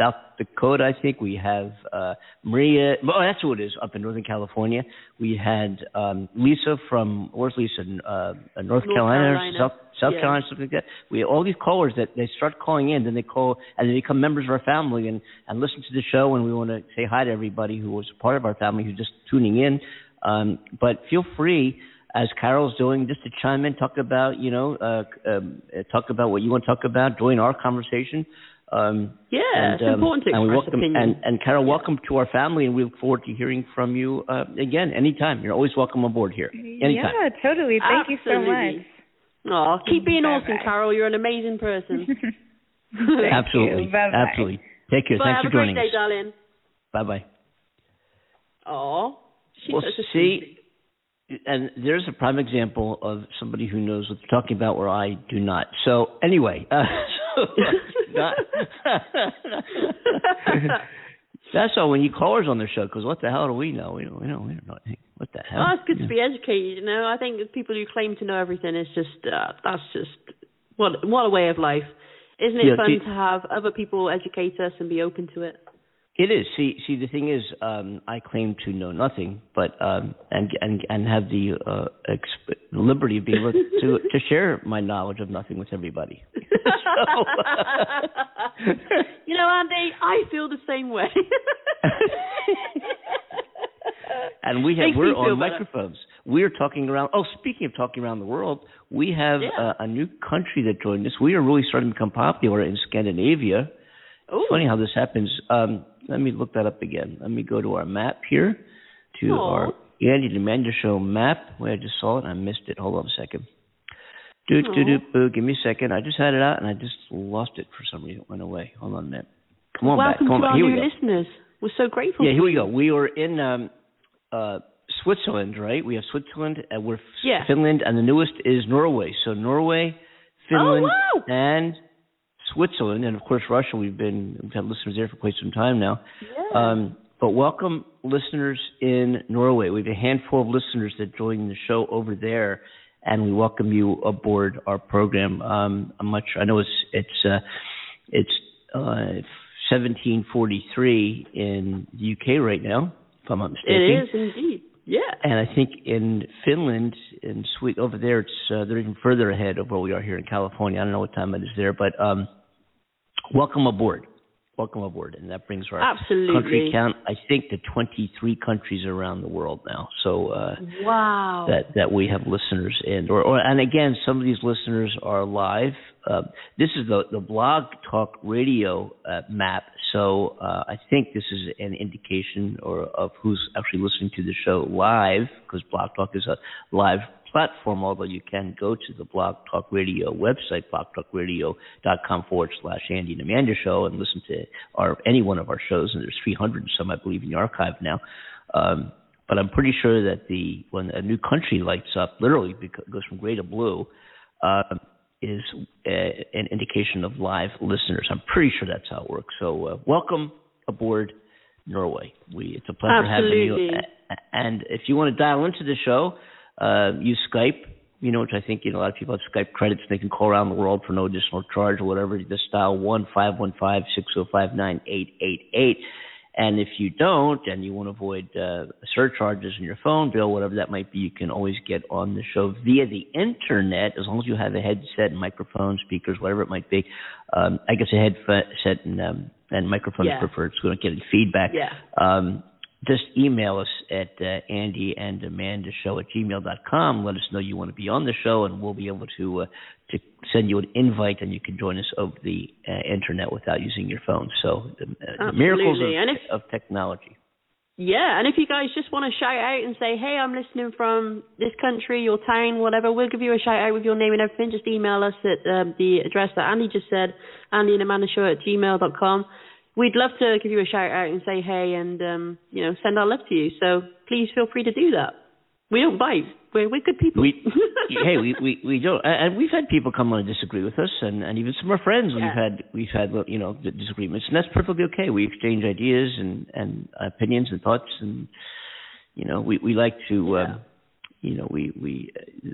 South Dakota, I think. We have uh, Maria. Oh, that's who it is, up in Northern California. We had um, Lisa from, where's Lisa? Uh, North, North Carolina, Carolina. South, South yeah. Carolina, something like that. We have all these callers that they start calling in, then they call, and they become members of our family and, and listen to the show, and we want to say hi to everybody who was part of our family who's just tuning in. Um, but feel free, as Carol's doing, just to chime in, talk about, you know, uh, um, talk about what you want to talk about, join our conversation. Um, yeah, and, it's important um, to express welcome, opinion. And, and Carol, welcome yeah. to our family, and we look forward to hearing from you uh, again anytime. You're always welcome aboard here. Anytime. Yeah, totally. Thank Absolutely. you so much. Oh, keep being bye awesome, bye. Carol. You're an amazing person. Absolutely. Bye bye. Absolutely. Take care. Bye. Thanks Have for joining us. Have a great day, darling. Bye-bye. Oh, she's well, such a see, and there's a prime example of somebody who knows what they're talking about where I do not. So anyway, uh, so not, that's all when you callers on the show, because what the hell do we know? We don't, we don't, we don't know anything. What the hell? Well, it's good yeah. to be educated. You know, I think people who claim to know everything is just, uh, that's just, what, what a way of life. Isn't it yeah, fun see, to have other people educate us and be open to it? It is. See, see, the thing is, um, I claim to know nothing, but um, and and and have the uh, exp- liberty of being able to to share my knowledge of nothing with everybody. so, you know, Andy, I feel the same way. And we have we're on microphones. Better. We're talking around. Oh, speaking of talking around the world, we have yeah. a, a new country that joined us. We are really starting to become popular in Scandinavia. Ooh. Funny how this happens. Um, let me look that up again. Let me go to our map here, to Aww. our Andy and Amanda Show map. Wait, I just saw it and I missed it. Hold on a second. Doot, doot, doot, boo. Give me a second. I just had it out and I just lost it for some reason. It went away. Hold on a minute. Come on Welcome back. Come to on our back. New here we listeners. Go. We're so grateful. Yeah, here we go. We are in um, uh, Switzerland, right? We have Switzerland, and we're yeah. Finland, and the newest is Norway. So Norway, Finland, oh, wow. and Switzerland, and of course Russia. We've been we've had listeners there for quite some time now. Yeah. Um, but welcome listeners in Norway. We have a handful of listeners that joined the show over there, and we welcome you aboard our program. Um, I'm not sure, I know it's it's uh, it's uh, seventeen forty-three in the U K right now, if I'm not mistaken. It is indeed. Yeah, and I think in Finland and Sweden over there, it's uh, they're even further ahead of where we are here in California. I don't know what time it is there, but um, welcome aboard, welcome aboard, and that brings our Absolutely. country count, I think, to twenty-three countries around the world now. So uh, wow, that that we have listeners in, or, or and again, some of these listeners are live. Uh, this is the the Blog Talk Radio uh, map. So uh, I think this is an indication or of who's actually listening to the show live, because Blog Talk is a live platform, although you can go to the Blog Talk Radio website, blog talk radio dot com forward slash Andy and Amanda Show, and listen to our any one of our shows, and there's three hundred and some, I believe, in the archive now. Um, but I'm pretty sure that the when a new country lights up, literally because it goes from gray to blue, uh, is a, an indication of live listeners. I'm pretty sure that's how it works. So uh, welcome aboard Norway. We It's a pleasure Absolutely. having you. And if you want to dial into the show, uh, use Skype, you know, which I think you know a lot of people have Skype credits. They can call around the world for no additional charge or whatever. Just dial one five one five six zero five nine eight eight eight. And if you don't and you want to avoid uh, surcharges in your phone bill, whatever that might be, you can always get on the show via the internet, as long as you have a headset and microphone, speakers, whatever it might be. Um, I guess a headset and, um, and microphone yeah. is preferred, so we don't get any feedback. Yeah. Um, just email us at uh, andy and amanda show at gmail dot com. Let us know you want to be on the show, and we'll be able to uh, to send you an invite, and you can join us over the uh, internet without using your phone. So the, uh, the miracles of, if, of technology. Yeah, and if you guys just want to shout out and say, hey, I'm listening from this country, your town, whatever, we'll give you a shout out with your name and everything. Just email us at um, the address that Andy just said, andy and amanda show at gmail dot com. We'd love to give you a shout out and say hey, and um, you know, send our love to you. So please feel free to do that. We don't bite. We're, we're good people. We, hey, we, we, we don't, and we've had people come on and disagree with us, and, and even some of our friends, yeah. we've had we've had you know disagreements, and that's perfectly okay. We exchange ideas and, and opinions and thoughts, and you know we, we like to, yeah. um, you know we we uh,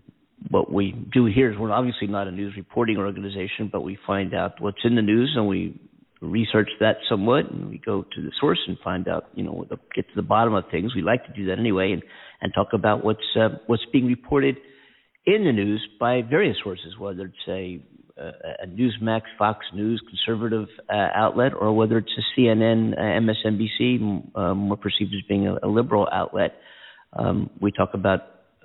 what we do here is we're obviously not a news reporting organization, but we find out what's in the news and we research that somewhat, and we go to the source and find out, you know, get to the bottom of things. We like to do that anyway, and, and talk about what's uh, what's being reported in the news by various sources, whether it's a, a Newsmax, Fox News, conservative uh, outlet, or whether it's a C N N, uh, M S N B C, um, more perceived as being a, a liberal outlet. Um, we talk about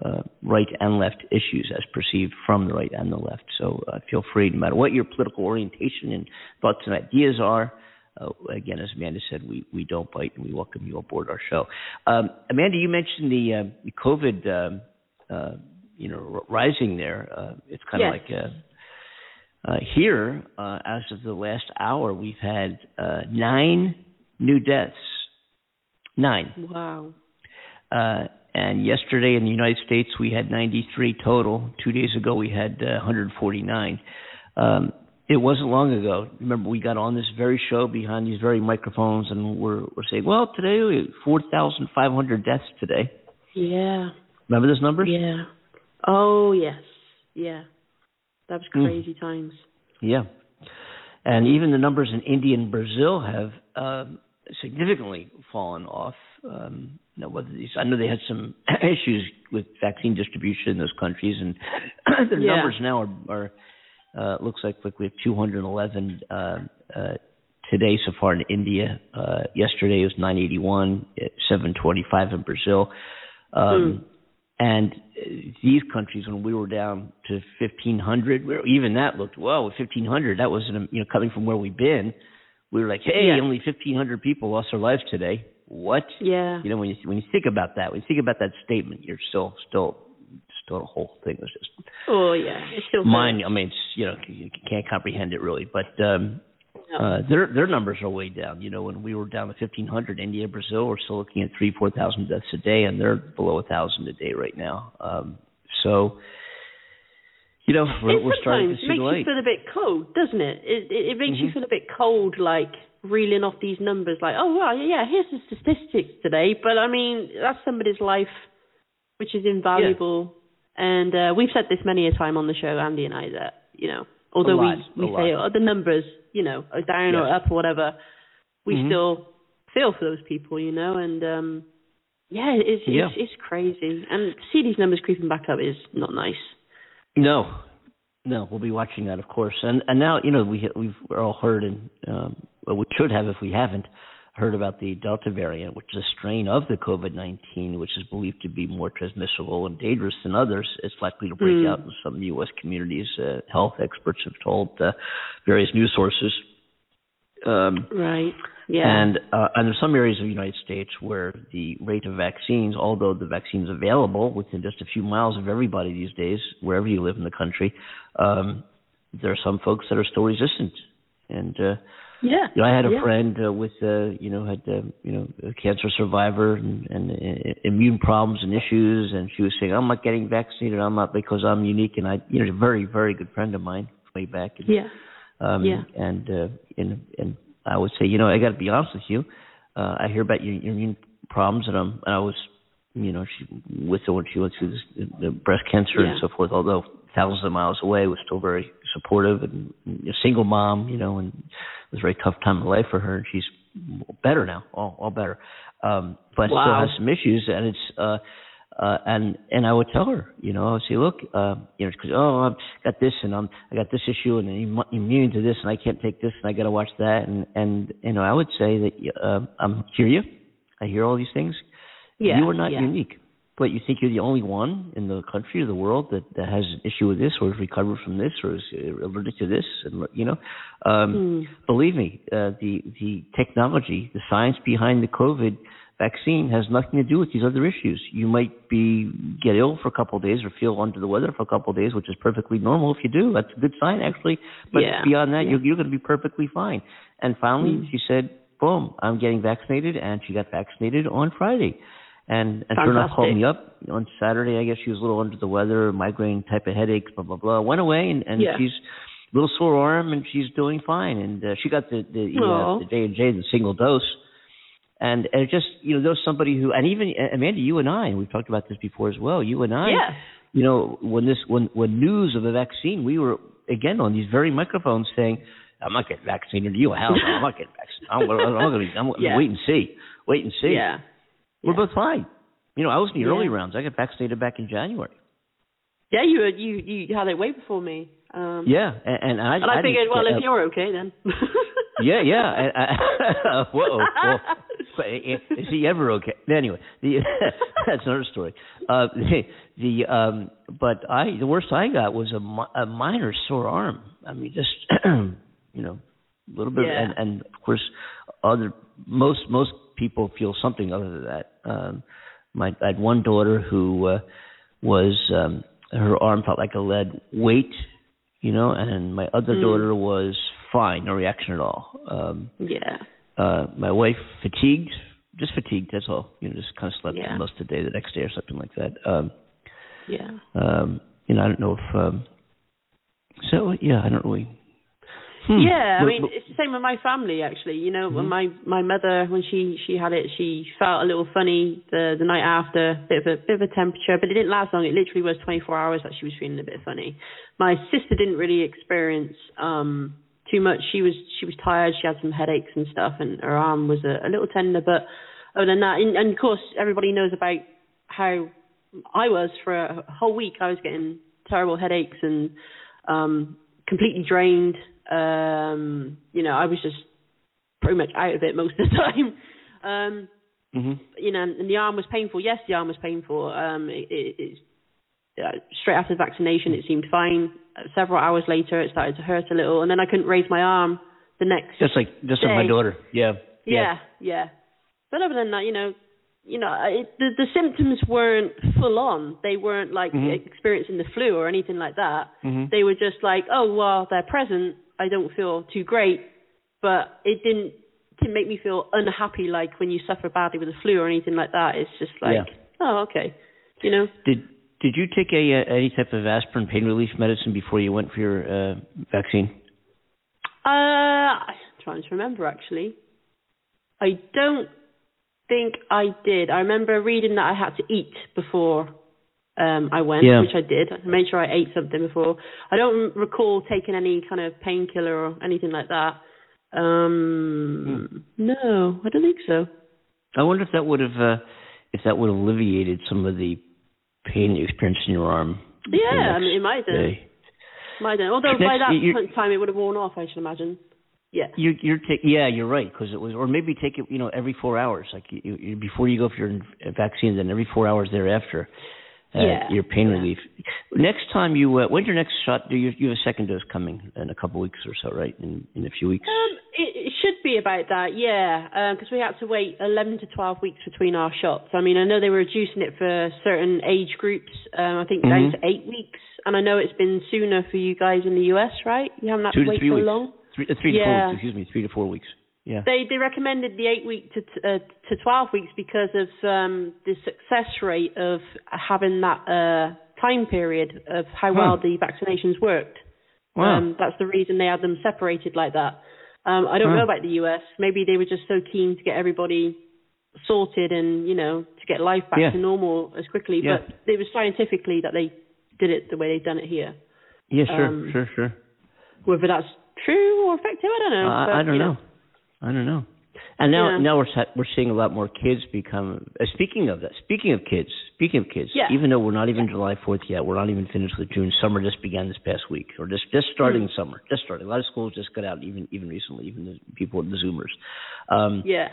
uh, right and left issues as perceived from the right and the left. So uh, feel free, no matter what your political orientation and thoughts and ideas are. Uh, again, as Amanda said, we, we don't bite, and we welcome you aboard our show. Um, Amanda, you mentioned the, uh, the COVID, uh, uh, you know, rising there. Uh, it's kind of yes. like uh, uh, here, uh, as of the last hour, we've had uh, nine new deaths. Nine. Wow. Uh, and yesterday in the United States, we had ninety-three total. Two days ago, we had uh, one hundred forty-nine. Um, It wasn't long ago. Remember, we got on this very show behind these very microphones, and we're, we're saying, well, today we have four thousand five hundred deaths today. Yeah. Remember those numbers? Yeah. Oh, yes. Yeah. That was crazy mm. times. Yeah. And even the numbers in India and Brazil have um, significantly fallen off. Um, you know, whether these, I know they had some issues with vaccine distribution in those countries, and their yeah. numbers now are... are Uh, looks like, like we have two hundred eleven uh, uh, today so far in India. Uh, yesterday it was nine eighty-one, seven twenty-five in Brazil. Um, mm. And these countries, when we were down to fifteen hundred, we were, even that looked, whoa, fifteen hundred, that was, an, you know, coming from where we've been. We were like, hey, yeah. only fifteen hundred people lost their lives today. What? Yeah. You know, when you when you think about that, when you think about that statement, you're still still – the whole thing was just oh yeah, it's so mind. I mean, it's, you know, you can't comprehend it really. But um, no. uh, their their numbers are way down. You know, when we were down to fifteen hundred, India, Brazil, we're still looking at three, four thousand deaths a day, and they're below a thousand a day right now. Um, so, you know, we're, we're starting to see the light. It makes you feel a bit cold, doesn't it? It it, it makes mm-hmm. you feel a bit cold, like reeling off these numbers, like oh well, yeah, here's the statistics today. But I mean, that's somebody's life, which is invaluable. Yeah. And uh, we've said this many a time on the show, Andy and I, that, you know, although lot, we, we say oh, the numbers, you know, are down yes. or up or whatever, we mm-hmm. still feel for those people, you know. And, um, yeah, it's, yeah, it's it's crazy. And to see these numbers creeping back up is not nice. No. No, we'll be watching that, of course. And and now, you know, we, we've we're all heard, and um, well, we should have if we haven't, heard about the Delta variant, which is a strain of the COVID nineteen, which is believed to be more transmissible and dangerous than others. It's likely to break mm. out in some U S communities. Uh, health experts have told uh, various news sources. Um, right. Yeah. And, uh, and there's some areas of the United States where the rate of vaccines, although the vaccine's available within just a few miles of everybody these days, wherever you live in the country, um, there are some folks that are still resistant. And uh, yeah, you know, I had a yeah. friend uh, with uh, you know had uh, you know a cancer survivor and, and uh, immune problems and issues, and she was saying, "I'm not getting vaccinated. I'm not because I'm unique." And I, you know, a very very good friend of mine way back. And, yeah, um, yeah. And uh, and and I would say, you know, I got to be honest with you. Uh, I hear about your, your immune problems, and I'm and I was, you know, she with her when she went through this, the breast cancer yeah. and so forth. Although thousands of miles away, was still very supportive and a single mom, you know, and it was a very tough time of life for her. And she's better now, all, all better. Um, but wow. still has some issues. And it's, uh, uh, and, and I would tell her, you know, I would say, look, uh, you know, cause, oh, I've got this and I'm, I got this issue and I'm immune to this and I can't take this and I got to watch that. And, and, you know, I would say that, uh, I'm hear you. I hear all these things. Yeah, you are not yeah. unique. But you think you're the only one in the country or the world that, that has an issue with this or has recovered from this or is allergic to this, and you know, um, mm. believe me, uh, the the technology, the science behind the COVID vaccine has nothing to do with these other issues. You might be get ill for a couple of days or feel under the weather for a couple of days, which is perfectly normal if you do. That's a good sign, actually. But yeah. beyond that, yeah. you're, you're going to be perfectly fine. And finally, mm. she said, boom, I'm getting vaccinated, and she got vaccinated on Friday. And, and sure enough, called me up on Saturday. I guess she was a little under the weather, migraine type of headaches, blah, blah, blah. Went away, and, and yeah. she's a little sore arm, and she's doing fine. And uh, she got the the, uh, the J and J, the single dose. And, and it just, you know, there was somebody who, and even, Amanda, you and I, and we've talked about this before as well, you and I, yeah. you know, when this when, when news of the vaccine, we were, again, on these very microphones saying, I'm not getting vaccinated. You hell no, I'm not getting vaccinated. I'm, I'm going to I'm yeah. wait and see. Wait and see. Yeah. We're yeah. both fine. You know, I was in the yeah. early rounds. I got vaccinated back in January. Yeah, you you, you had it way before me. Um, yeah, and, and I and I, I figured, well, uh, if you're okay, then. yeah, yeah. Uh, Whoa. Well, is he ever okay? Anyway, the, that's another story. Uh, the, the um, but I the worst I got was a, mi- a minor sore arm. I mean, just you know, a little bit, yeah. and, and of course, other most most. people feel something other than that. Um, my, I had one daughter who uh, was, um, her arm felt like a lead weight, you know, and my other mm. daughter was fine, no reaction at all. Um, yeah. Uh, my wife fatigued, just fatigued, that's all. You know, just kind of slept yeah. most of the day, the next day or something like that. Um, yeah. Um, you know, I don't know if, um, so yeah, I don't really. Hmm. Yeah, I mean, it's the same with my family, actually. You know, mm-hmm. when my, my mother, when she, she had it, she felt a little funny the, the night after, bit of a bit of a temperature, but it didn't last long. It literally was twenty-four hours that she was feeling a bit funny. My sister didn't really experience um, too much. She was she was tired. She had some headaches and stuff, and her arm was a, a little tender. But other than that, and, and of course, everybody knows about how I was for a whole week. I was getting terrible headaches and um, completely drained. Um, you know, I was just pretty much out of it most of the time. Um, mm-hmm. You know, and the arm was painful. Yes, the arm was painful. Um, it, it, it's, uh, straight after the vaccination, it seemed fine. Uh, several hours later, it started to hurt a little, and then I couldn't raise my arm the next. Just like just like my daughter. Yeah. Yeah. Yeah. yeah. But other than that, you know, you know, it, the the symptoms weren't full on. They weren't like mm-hmm. experiencing the flu or anything like that. Mm-hmm. They were just like, oh well, they're present. I don't feel too great, but it didn't, didn't make me feel unhappy like when you suffer badly with the flu or anything like that. It's just like, yeah. oh, okay, you know. Did Did you take a uh, any type of aspirin pain relief medicine before you went for your uh, vaccine? Uh, I'm trying to remember, actually. I don't think I did. I remember reading that I had to eat before Um, I went, yeah. which I did. I made sure I ate something before. I don't recall taking any kind of painkiller or anything like that. Um, hmm. No, I don't think so. I wonder if that would have, uh, if that would have alleviated some of the pain you experienced in your arm. Yeah, I mean, it might have. Might have. Although next, by that time it would have worn off, I should imagine. Yeah. You're, you're ta- yeah, you're right, because it was, or maybe take it, you know, every four hours, like you, you, before you go for your vaccine, then every four hours thereafter. Uh, yeah. Your pain yeah. relief. Next time you, uh, when's your next shot? Do you, you have a second dose coming in a couple of weeks or so, right? In, in a few weeks. Um, it, it should be about that, yeah, because um, we had to wait eleven to twelve weeks between our shots. I mean, I know they were reducing it for certain age groups. Um, I think mm-hmm. down to eight weeks, and I know it's been sooner for you guys in the U S, right? You haven't had Two to, to wait so weeks. long. Three, uh, three yeah. to four weeks. Excuse me, three to four weeks. Yeah. They they recommended the eight week to uh, to twelve weeks because of um, the success rate of having that uh, time period of how well huh. the vaccinations worked. Wow. Um, that's the reason they had them separated like that. Um, I don't huh. know about the U S. Maybe they were just so keen to get everybody sorted and, you know, to get life back yeah. to normal as quickly. Yeah. But it was scientifically that they did it the way they've done it here. Yeah, sure, um, sure, sure. Whether that's true or effective, I don't know. Uh, but, I don't you know. know. I don't know. And now, yeah. now we're we're seeing a lot more kids become. Uh, speaking of that, speaking of kids, speaking of kids, yeah. even though we're not even July fourth yet, we're not even finished with June. Summer just began this past week, or just just starting mm. summer, just starting. A lot of schools just got out, even even recently, even the people the Zoomers. Um, yeah.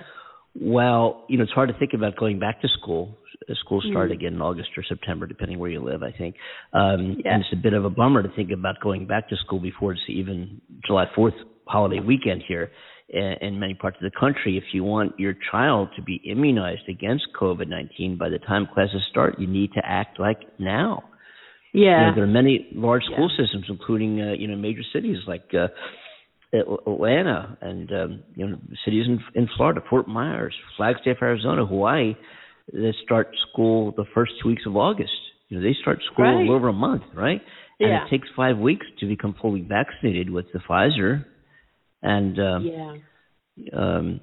Well, you know, it's hard to think about going back to school. School start mm. again in August or September, depending where you live, I think. Um, yeah. And it's a bit of a bummer to think about going back to school before it's even July fourth holiday weekend here. In many parts of the country, if you want your child to be immunized against COVID nineteen by the time classes start, you need to act like now. Yeah. You know, there are many large school yeah. systems, including, uh, you know, major cities like uh, Atlanta and, um, you know, cities in, in Florida, Fort Myers, Flagstaff, Arizona, Hawaii, they start school the first two weeks of August. You know, they start school right. a little over a month, right? Yeah. And it takes five weeks to become fully vaccinated with the Pfizer. And uh, yeah. um,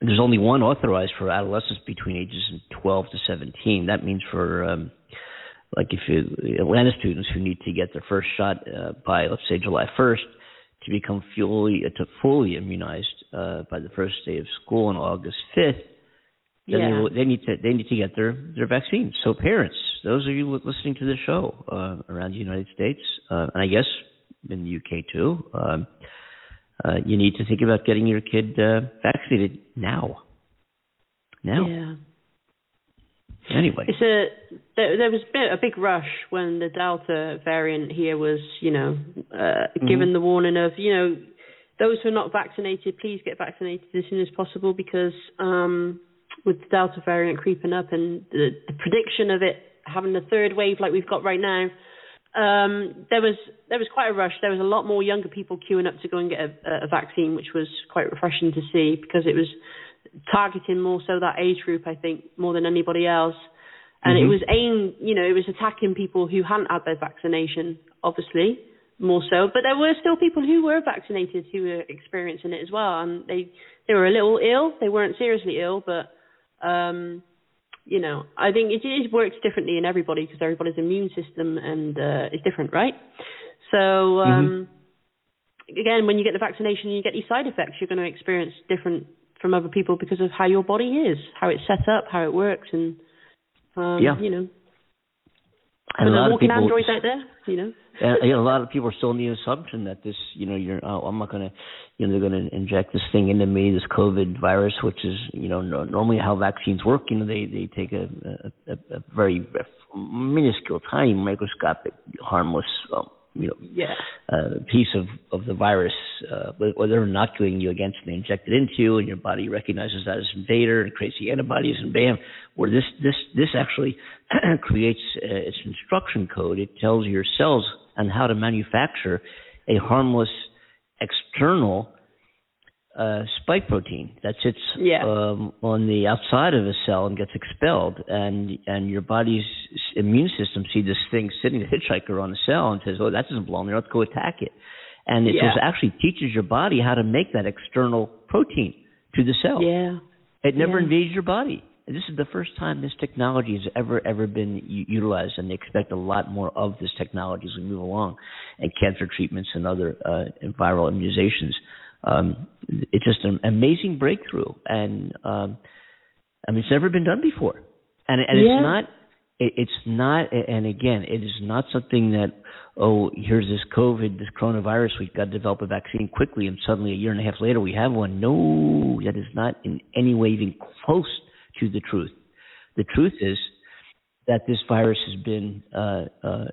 there's only one authorized for adolescents between ages twelve to seventeen. That means for um, like if you, Atlanta students who need to get their first shot uh, by, let's say, July first to become fully, uh, to fully immunized uh, by the first day of school on August fifth. Then yeah. they, they need to they need to get their, their vaccine. So parents, those of you listening to the show uh, around the United States, uh, and I guess in the U K too, um, uh, you need to think about getting your kid uh, vaccinated now. Now. Yeah. Anyway, it's a there, there was a big rush when the Delta variant here was, you know, uh, given mm-hmm. the warning of, you know, those who are not vaccinated, please get vaccinated as soon as possible because. Um, with the Delta variant creeping up and the, the prediction of it having the third wave like we've got right now, um, there was there was quite a rush. There was a lot more younger people queuing up to go and get a, a vaccine, which was quite refreshing to see because it was targeting more so that age group, I think, more than anybody else. And mm-hmm. it was aimed, you know, it was attacking people who hadn't had their vaccination, obviously, more so. But there were still people who were vaccinated who were experiencing it as well. And they, they were a little ill. They weren't seriously ill, but... Um, you know, I think it, it works differently in everybody because everybody's immune system and uh, is different, right? So, um, mm-hmm. again, when you get the vaccination, you get these side effects you're going to experience different from other people because of how your body is, how it's set up, how it works, and, um, yeah. you know. And a lot of people, androids out there, you know. uh, yeah, a lot of people are still in the assumption that this, you know, you're, oh, I'm not going to, you know, they're going to inject this thing into me, this COVID virus, which is, you know, no, normally how vaccines work. You know, they, they take a, a, a very minuscule, tiny, microscopic, harmless, um, you know, yeah. uh, piece of, of the virus, uh, or they're inoculating you against and they inject it into you and your body recognizes that as invader and creates the antibodies and bam, where this, this, this actually creates uh, its instruction code. It tells your cells on how to manufacture a harmless external uh, spike protein that sits yeah. um, on the outside of a cell and gets expelled, and and your body's immune system sees this thing sitting, a hitchhiker on a cell, and says, "Oh, that doesn't belong there. Let's go attack it." And it yeah. just actually teaches your body how to make that external protein to the cell. Yeah, it never yeah. invades your body. And this is the first time this technology has ever, ever been u- utilized, and they expect a lot more of this technology as we move along, and cancer treatments and other uh, viral immunizations. Um, it's just an amazing breakthrough, and um, I mean it's never been done before, and, and yeah. it's not, it, it's not, and again, it is not something that oh here's this COVID, this coronavirus, we've got to develop a vaccine quickly, and suddenly a year and a half later we have one. No, that is not in any way even close to the truth. The truth is that this virus has been uh, uh,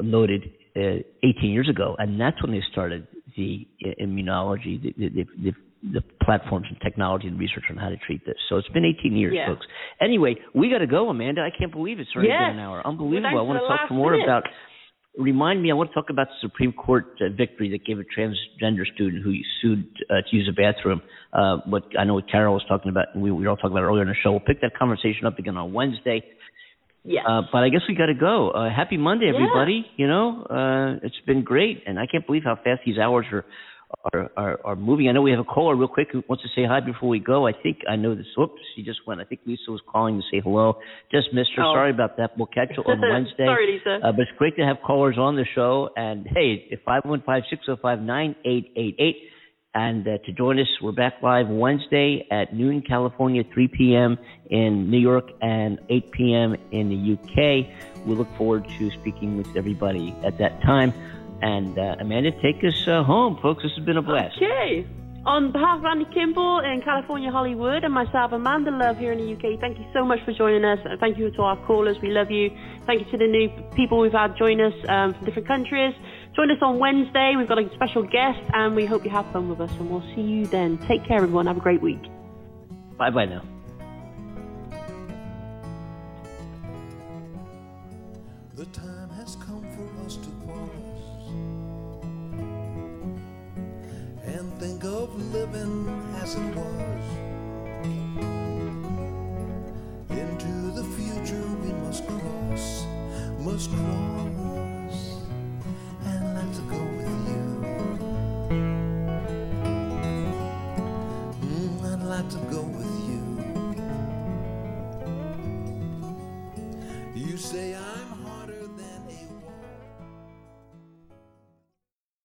noted uh, eighteen years ago, and that's when they started the immunology, the, the, the, the platforms and technology and research on how to treat this. So it's been eighteen years, yeah. folks. Anyway, we got to go, Amanda. I can't believe it's already yes. been an hour. Unbelievable. Well, I want to talk more minute. about. Remind me, I want to talk about the Supreme Court uh, victory that gave a transgender student who sued uh, to use a bathroom. Uh, what I know what Carol was talking about, and we, we were all talking about it earlier in the show. We'll pick that conversation up again on Wednesday. Yeah. Uh, but I guess we got to go. Uh, happy Monday, everybody. Yeah. You know, uh, it's been great, and I can't believe how fast these hours are, are are are moving. I know we have a caller real quick who wants to say hi before we go. I think I know this. Whoops, she just went. I think Lisa was calling to say hello. Just missed her. Oh. Sorry about that. We'll catch you on Wednesday. Sorry, Lisa. Uh, but it's great to have callers on the show. And hey, five one five, six oh five, nine eight eight eight. And uh, to join us, we're back live Wednesday at noon, California, three p.m. in New York, and eight p.m. in the U K. We look forward to speaking with everybody at that time. And uh, Amanda, take us uh, home, folks. This has been a blast. Okay. On behalf of Andy Kimball in California, Hollywood, and myself, Amanda Love, here in the U K, thank you so much for joining us. Thank you to our callers. We love you. Thank you to the new people we've had join us um, from different countries. Join us on Wednesday. We've got a special guest, and we hope you have fun with us, and we'll see you then. Take care, everyone. Have a great week. Bye-bye now.